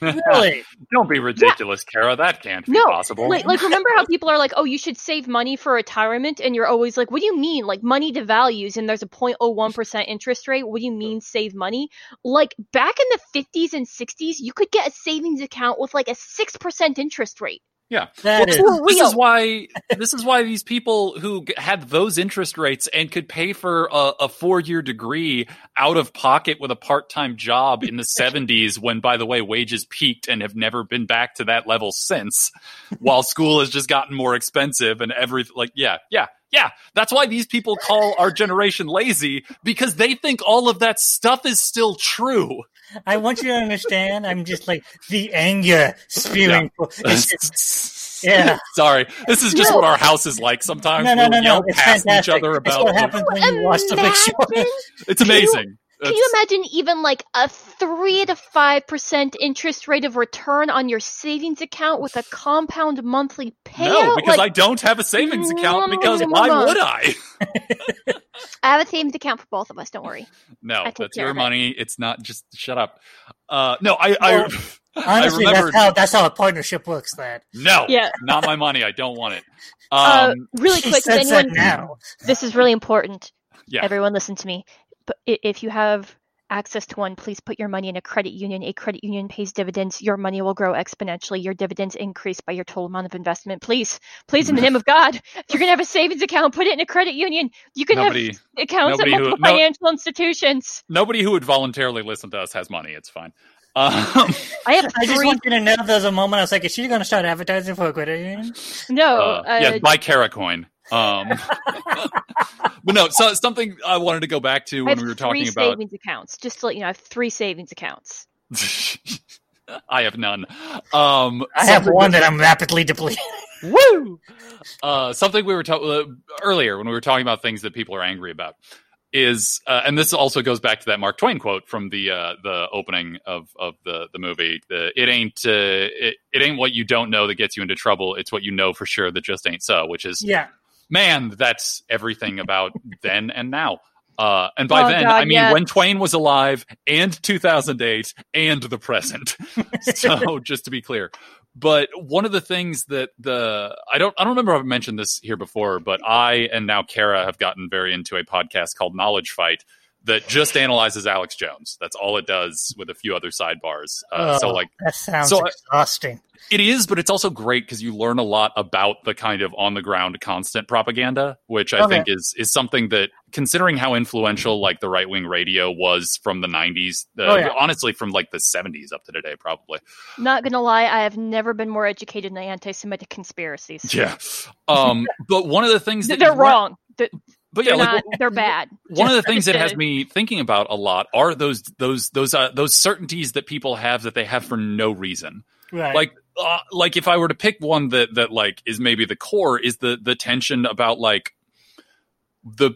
Really? Don't be ridiculous, yeah. Kara. That can't be no, possible. Like, like, remember how people are like, oh, you should save money for retirement? And you're always like, what do you mean? Like, money devalues and there's a zero point zero one percent interest rate. What do you mean save money? Like, back in the fifties and sixties, you could get a savings account with like a six percent interest rate. Yeah. Well, is. This is why this is why these people who had those interest rates and could pay for a, a four-year degree out of pocket with a part-time job in the seventies when, by the way, wages peaked and have never been back to that level since, while school has just gotten more expensive and everything. Like, yeah, yeah. Yeah, that's why these people call our generation lazy, because they think all of that stuff is still true. I want you to understand. I'm just like the anger spewing. Yeah. It's just, yeah. Sorry. This is just no. what our house is like sometimes. No, no, we'll no, yell no. past fantastic. Each other about what happens when you watch the picture. It's amazing. Can you imagine even like a three to five percent interest rate of return on your savings account with a compound monthly payout? No, because like, I don't have a savings account, because why would I? I have a savings account for both of us. Don't worry. No, that's your money. It. It's not just shut up. Uh, no, I, well, I honestly, I that's, how, that's how a partnership works, lad. No, yeah. Not my money. I don't want it. Um, uh, really quick. Anyone, now. This is really important. Yeah. Everyone listen to me. If you have access to one, please put your money in a credit union. A credit union pays dividends. Your money will grow exponentially. Your dividends increase by your total amount of investment. Please, please, in the name of God, if you're going to have a savings account, put it in a credit union. You can nobody, have accounts at multiple who, no, financial institutions. Nobody who would voluntarily listen to us has money. It's fine. Um, I, have I just wanted to know if there was a moment I was like, is she going to start advertising for a credit union? No. Uh, uh, yeah, buy Caracoin. Um, but no, so something I wanted to go back to when we were talking about three savings accounts. Just to let you know, I have three savings accounts. I have none. Um, I have one that I'm rapidly depleting. Woo! Uh, something we were talking uh, earlier when we were talking about things that people are angry about is, uh, and this also goes back to that Mark Twain quote from the uh, the opening of of the the movie. The, it ain't uh, it, it ain't what you don't know that gets you into trouble. It's what you know for sure that just ain't so. Which is yeah. Man, that's everything about then and now. Uh, and by oh, then, God, I mean yeah. when Twain was alive and two thousand eight and the present. So just to be clear. But one of the things that the I don't I don't remember if I've mentioned this here before, but I and now Kara have gotten very into a podcast called Knowledge Fight that just analyzes Alex Jones. That's all it does, with a few other sidebars. Uh, oh, so like that sounds so exhausting. It is, but it's also great because you learn a lot about the kind of on-the-ground constant propaganda, which I okay. think is is something that, considering how influential like the right-wing radio was from the nineties, uh, oh, yeah. honestly from like the seventies up to today, probably. Not going to lie, I have never been more educated in anti-Semitic conspiracies. Yeah. Um, but one of the things that... They're wrong. Re- the- But yeah, they're, like, not, they're bad. One Just of the things that has me thinking about a lot are those those those uh, those certainties that people have that they have for no reason. Right. Like uh, like if I were to pick one that that like is maybe the core is the the tension about like the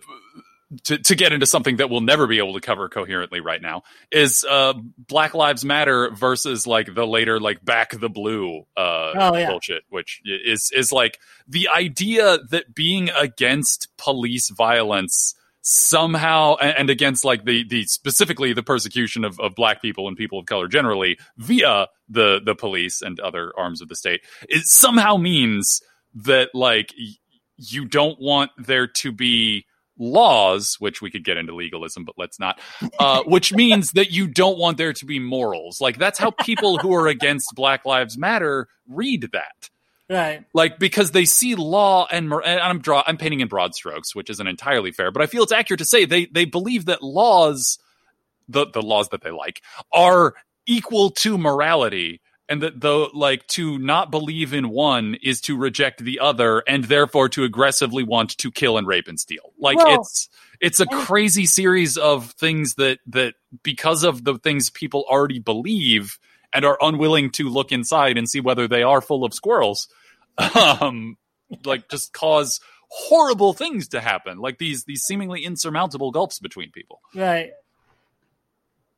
to to get into something that we'll never be able to cover coherently right now is uh, Black Lives Matter versus like the later like back the blue uh, oh, yeah. bullshit, which is is like the idea that being against police violence somehow and, and against like the the specifically the persecution of, of black people and people of color generally via the the police and other arms of the state, it somehow means that like y- you don't want there to be laws, which we could get into legalism, but let's not, uh, which means that you don't want there to be morals. Like, that's how people who are against Black Lives Matter read that. Right. Like, because they see law and, mor- and I'm draw, I'm painting in broad strokes, which isn't entirely fair, but I feel it's accurate to say they, they believe that laws, the, the laws that they like, are equal to morality. And that though, like, to not believe in one is to reject the other, and therefore to aggressively want to kill and rape and steal. Like, well, it's it's a crazy series of things that that because of the things people already believe and are unwilling to look inside and see whether they are full of squirrels, um, like just cause horrible things to happen. Like these these seemingly insurmountable gulfs between people. Right.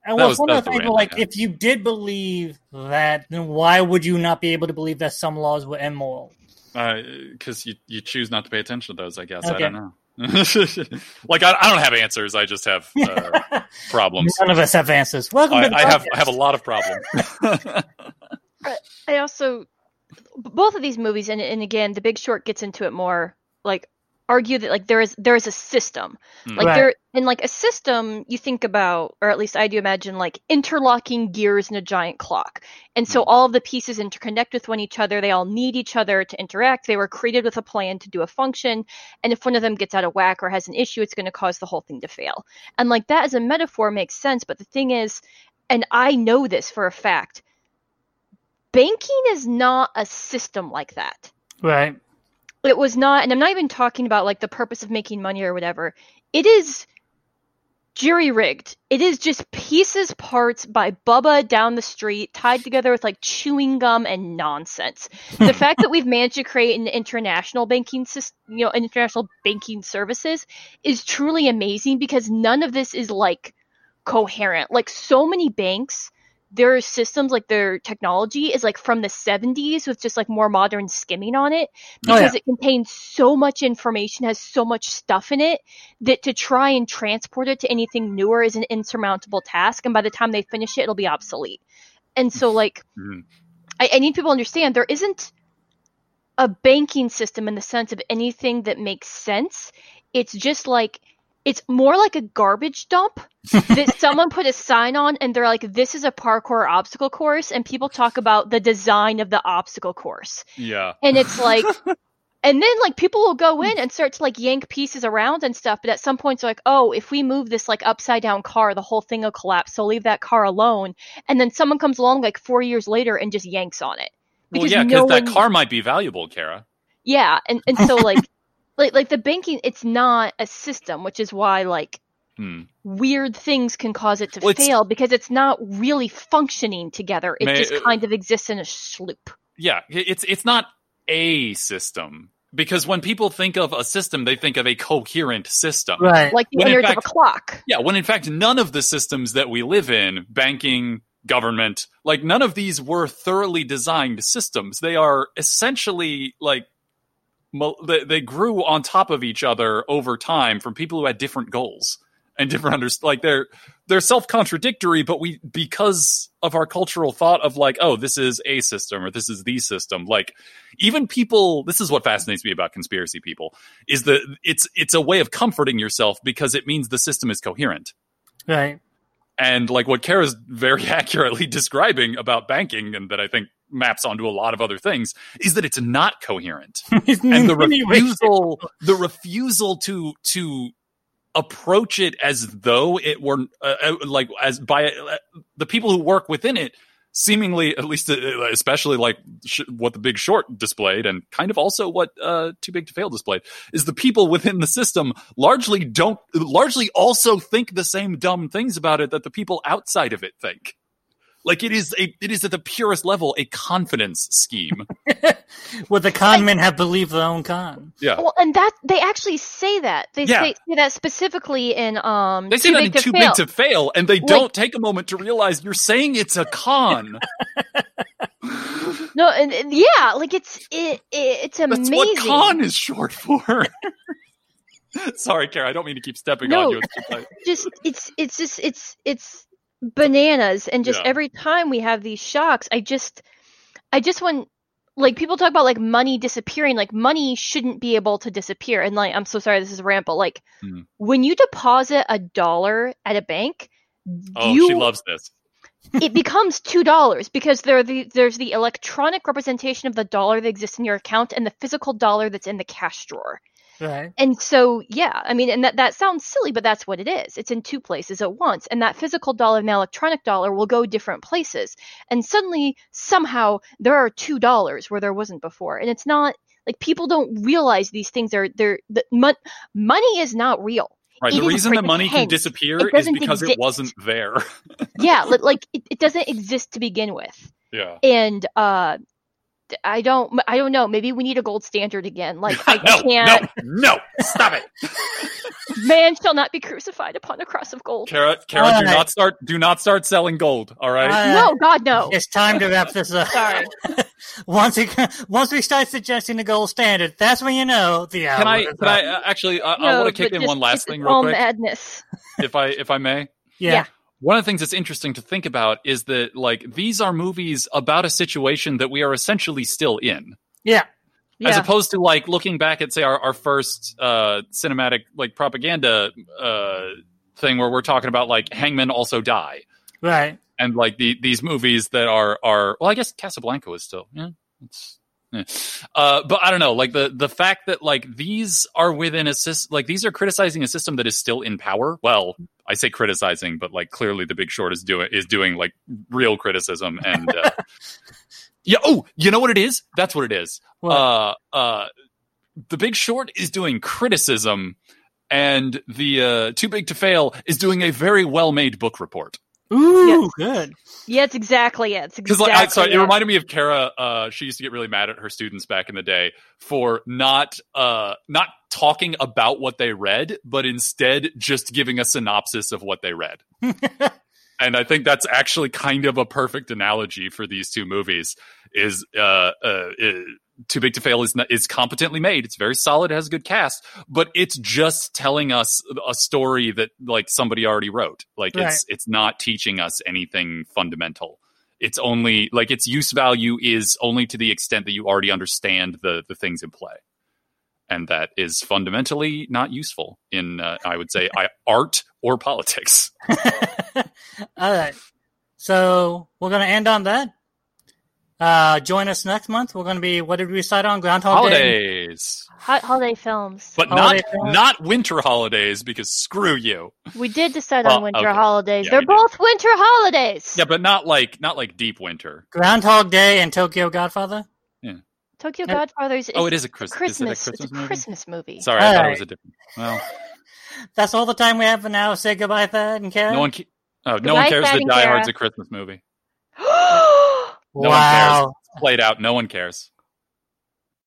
And that was one of the things, like, if you did believe that, then why would you not be able to believe that some laws were immoral? Because uh, you, you choose not to pay attention to those, I guess. Okay. I don't know. Like, I, I don't have answers. I just have uh, problems. None of us have answers. Welcome I, to the I have I have a lot of problems. I also, both of these movies, and, and again, The Big Short gets into it more, like, argue that, like, there is there is a system. Mm. Like, right. there and, like, a system, you think about, or at least I do imagine, like, interlocking gears in a giant clock. And so mm. all of the pieces interconnect with one each other. They all need each other to interact. They were created with a plan to do a function. And if one of them gets out of whack or has an issue, it's going to cause the whole thing to fail. And, like, that as a metaphor makes sense. But the thing is, and I know this for a fact, banking is not a system like that. Right. It was not, and I'm not even talking about, like, the purpose of making money or whatever. It is jury-rigged. It is just pieces, parts by Bubba down the street, tied together with, like, chewing gum and nonsense. The fact that we've managed to create an international banking system, you know, international banking services is truly amazing, because none of this is, like, coherent. Like, so many banks, their systems, like their technology, is like from the seventies with just like more modern skimming on it, because oh, yeah. it contains so much information, has so much stuff in it, that to try and transport it to anything newer is an insurmountable task. And by the time they finish it, it'll be obsolete. And so, like, mm-hmm. I, I need people to understand there isn't a banking system in the sense of anything that makes sense. It's just like, it's more like a garbage dump that someone put a sign on and they're like, this is a parkour obstacle course. And people talk about the design of the obstacle course. Yeah. And it's like, and then like people will go in and start to like yank pieces around and stuff. But at some point, it's like, oh, if we move this like upside down car, the whole thing will collapse. So leave that car alone. And then someone comes along like four years later and just yanks on it. Because well, yeah, because no that one... car might be valuable, Kara. Yeah. And, and so like, Like, like the banking, it's not a system, which is why, like, hmm. weird things can cause it to well, fail, it's, because it's not really functioning together. It may, just kind of exists in a sloop. Yeah, it's it's not a system. Because when people think of a system, they think of a coherent system. Right. Like the innards of a clock. Yeah, when in fact, none of the systems that we live in, banking, government, like, none of these were thoroughly designed systems. They are essentially, like, they grew on top of each other over time from people who had different goals and different under like they're they're self-contradictory, but we because of our cultural thought of like, oh, this is a system or this is the system. Like, even people, this is what fascinates me about conspiracy people, is that it's it's a way of comforting yourself because it means the system is coherent. Right. And like what Kara's very accurately describing about banking, and that I think maps onto a lot of other things, is that it's not coherent. And the refusal the refusal to to approach it as though it were uh, like as by uh, the people who work within it, seemingly, at least uh, especially like sh- what The Big Short displayed, and kind of also what uh, Too Big to Fail displayed, is the people within the system largely don't largely also think the same dumb things about it that the people outside of it think. Like, it is a, it is at the purest level a confidence scheme. Well, the con men have believed their own con. Yeah. Well, and that they actually say that they yeah. say, say that specifically in um. They say that in Too Big to Fail, and they like, don't take a moment to realize you're saying it's a con. No, and, and yeah, like it's it, it it's amazing. That's what con is short for. Sorry, Kara, I don't mean to keep stepping no, on you. It's just it's it's just it's it's. bananas. And just yeah. every time we have these shocks, I just I just want, like, people talk about like money disappearing, like money shouldn't be able to disappear. And like, I'm so sorry, this is a rant, but like mm. when you deposit a dollar at a bank, oh you, she loves this it becomes two dollars, because there the, there's the electronic representation of the dollar that exists in your account and the physical dollar that's in the cash drawer. Right. And so, yeah, I mean, and that, that sounds silly, but that's what it is. It's in two places at once. And that physical dollar and the electronic dollar will go different places. And suddenly, somehow, there are two dollars where there wasn't before. And it's not like people don't realize these things are there. The, mon- money is not real. Right. The reason that money can disappear is because it wasn't there. Yeah. Like it, it doesn't exist to begin with. Yeah. And, uh, I don't, I don't know. Maybe we need a gold standard again. Like I no, can't. No, no, stop it. Man shall not be crucified upon a cross of gold. Kara, Kara, uh, do not start, do not start selling gold. All right. Uh, no, God, no. It's time to wrap this up. Sorry. once we, once we start suggesting the gold standard, that's when you know the hour. Can I? Can I uh, actually? I, no, I want to kick in just, one last thing, real quick. Madness. If I, if I may. Yeah. yeah. One of the things that's interesting to think about is that, like, these are movies about a situation that we are essentially still in. Yeah. yeah. As opposed to, like, looking back at, say, our, our first uh, cinematic, like, propaganda uh, thing where we're talking about, like, Hangmen Also Die. Right. And, like, the, these movies that are, are... Well, I guess Casablanca is still... Yeah. It's... Uh, but I don't know, like the, the fact that like these are within a system, like these are criticizing a system that is still in power. Well, I say criticizing, but like clearly The Big Short is doing is doing like real criticism. And uh, yeah, oh, you know what it is? That's what it is. What? Uh, uh, The Big Short is doing criticism, and the uh, Too Big to Fail is doing a very well made book report. Ooh, yes. Good. Yeah, it's exactly it. It's exactly like, I, sorry, it. It reminded me of Kara. Uh, she used to get really mad at her students back in the day for not uh, not talking about what they read, but instead just giving a synopsis of what they read. And I think that's actually kind of a perfect analogy for these two movies. Is uh, uh, is, Too Big to Fail is not, is competently made. It's very solid. It has a good cast, but it's just telling us a story that like somebody already wrote. Like right. it's it's not teaching us anything fundamental. It's only like its use value is only to the extent that you already understand the the things in play, and that is fundamentally not useful in uh, I would say art or politics. All right, so we're going to end on that. Uh, join us next month. We're going to be, what did we decide on? Groundhog holidays. Day? Holidays. Holiday films. But holiday not films. Not winter holidays, because screw you. We did decide well, on winter okay. holidays. Yeah, they're both did. Winter holidays. Yeah, but not like not like deep winter. Groundhog Day and Tokyo Godfather? Yeah. Tokyo yeah. Godfather is Oh, it is a Christmas, Christmas. Is it a Christmas it's a movie? Christmas movie. Sorry, all I right. thought it was a different. Well, that's all the time we have for now. Say goodbye, Thad and Kara. No one ca- Oh, goodbye, no one cares that Die Hard's a Christmas movie. No wow. one cares. It's played out. No one cares.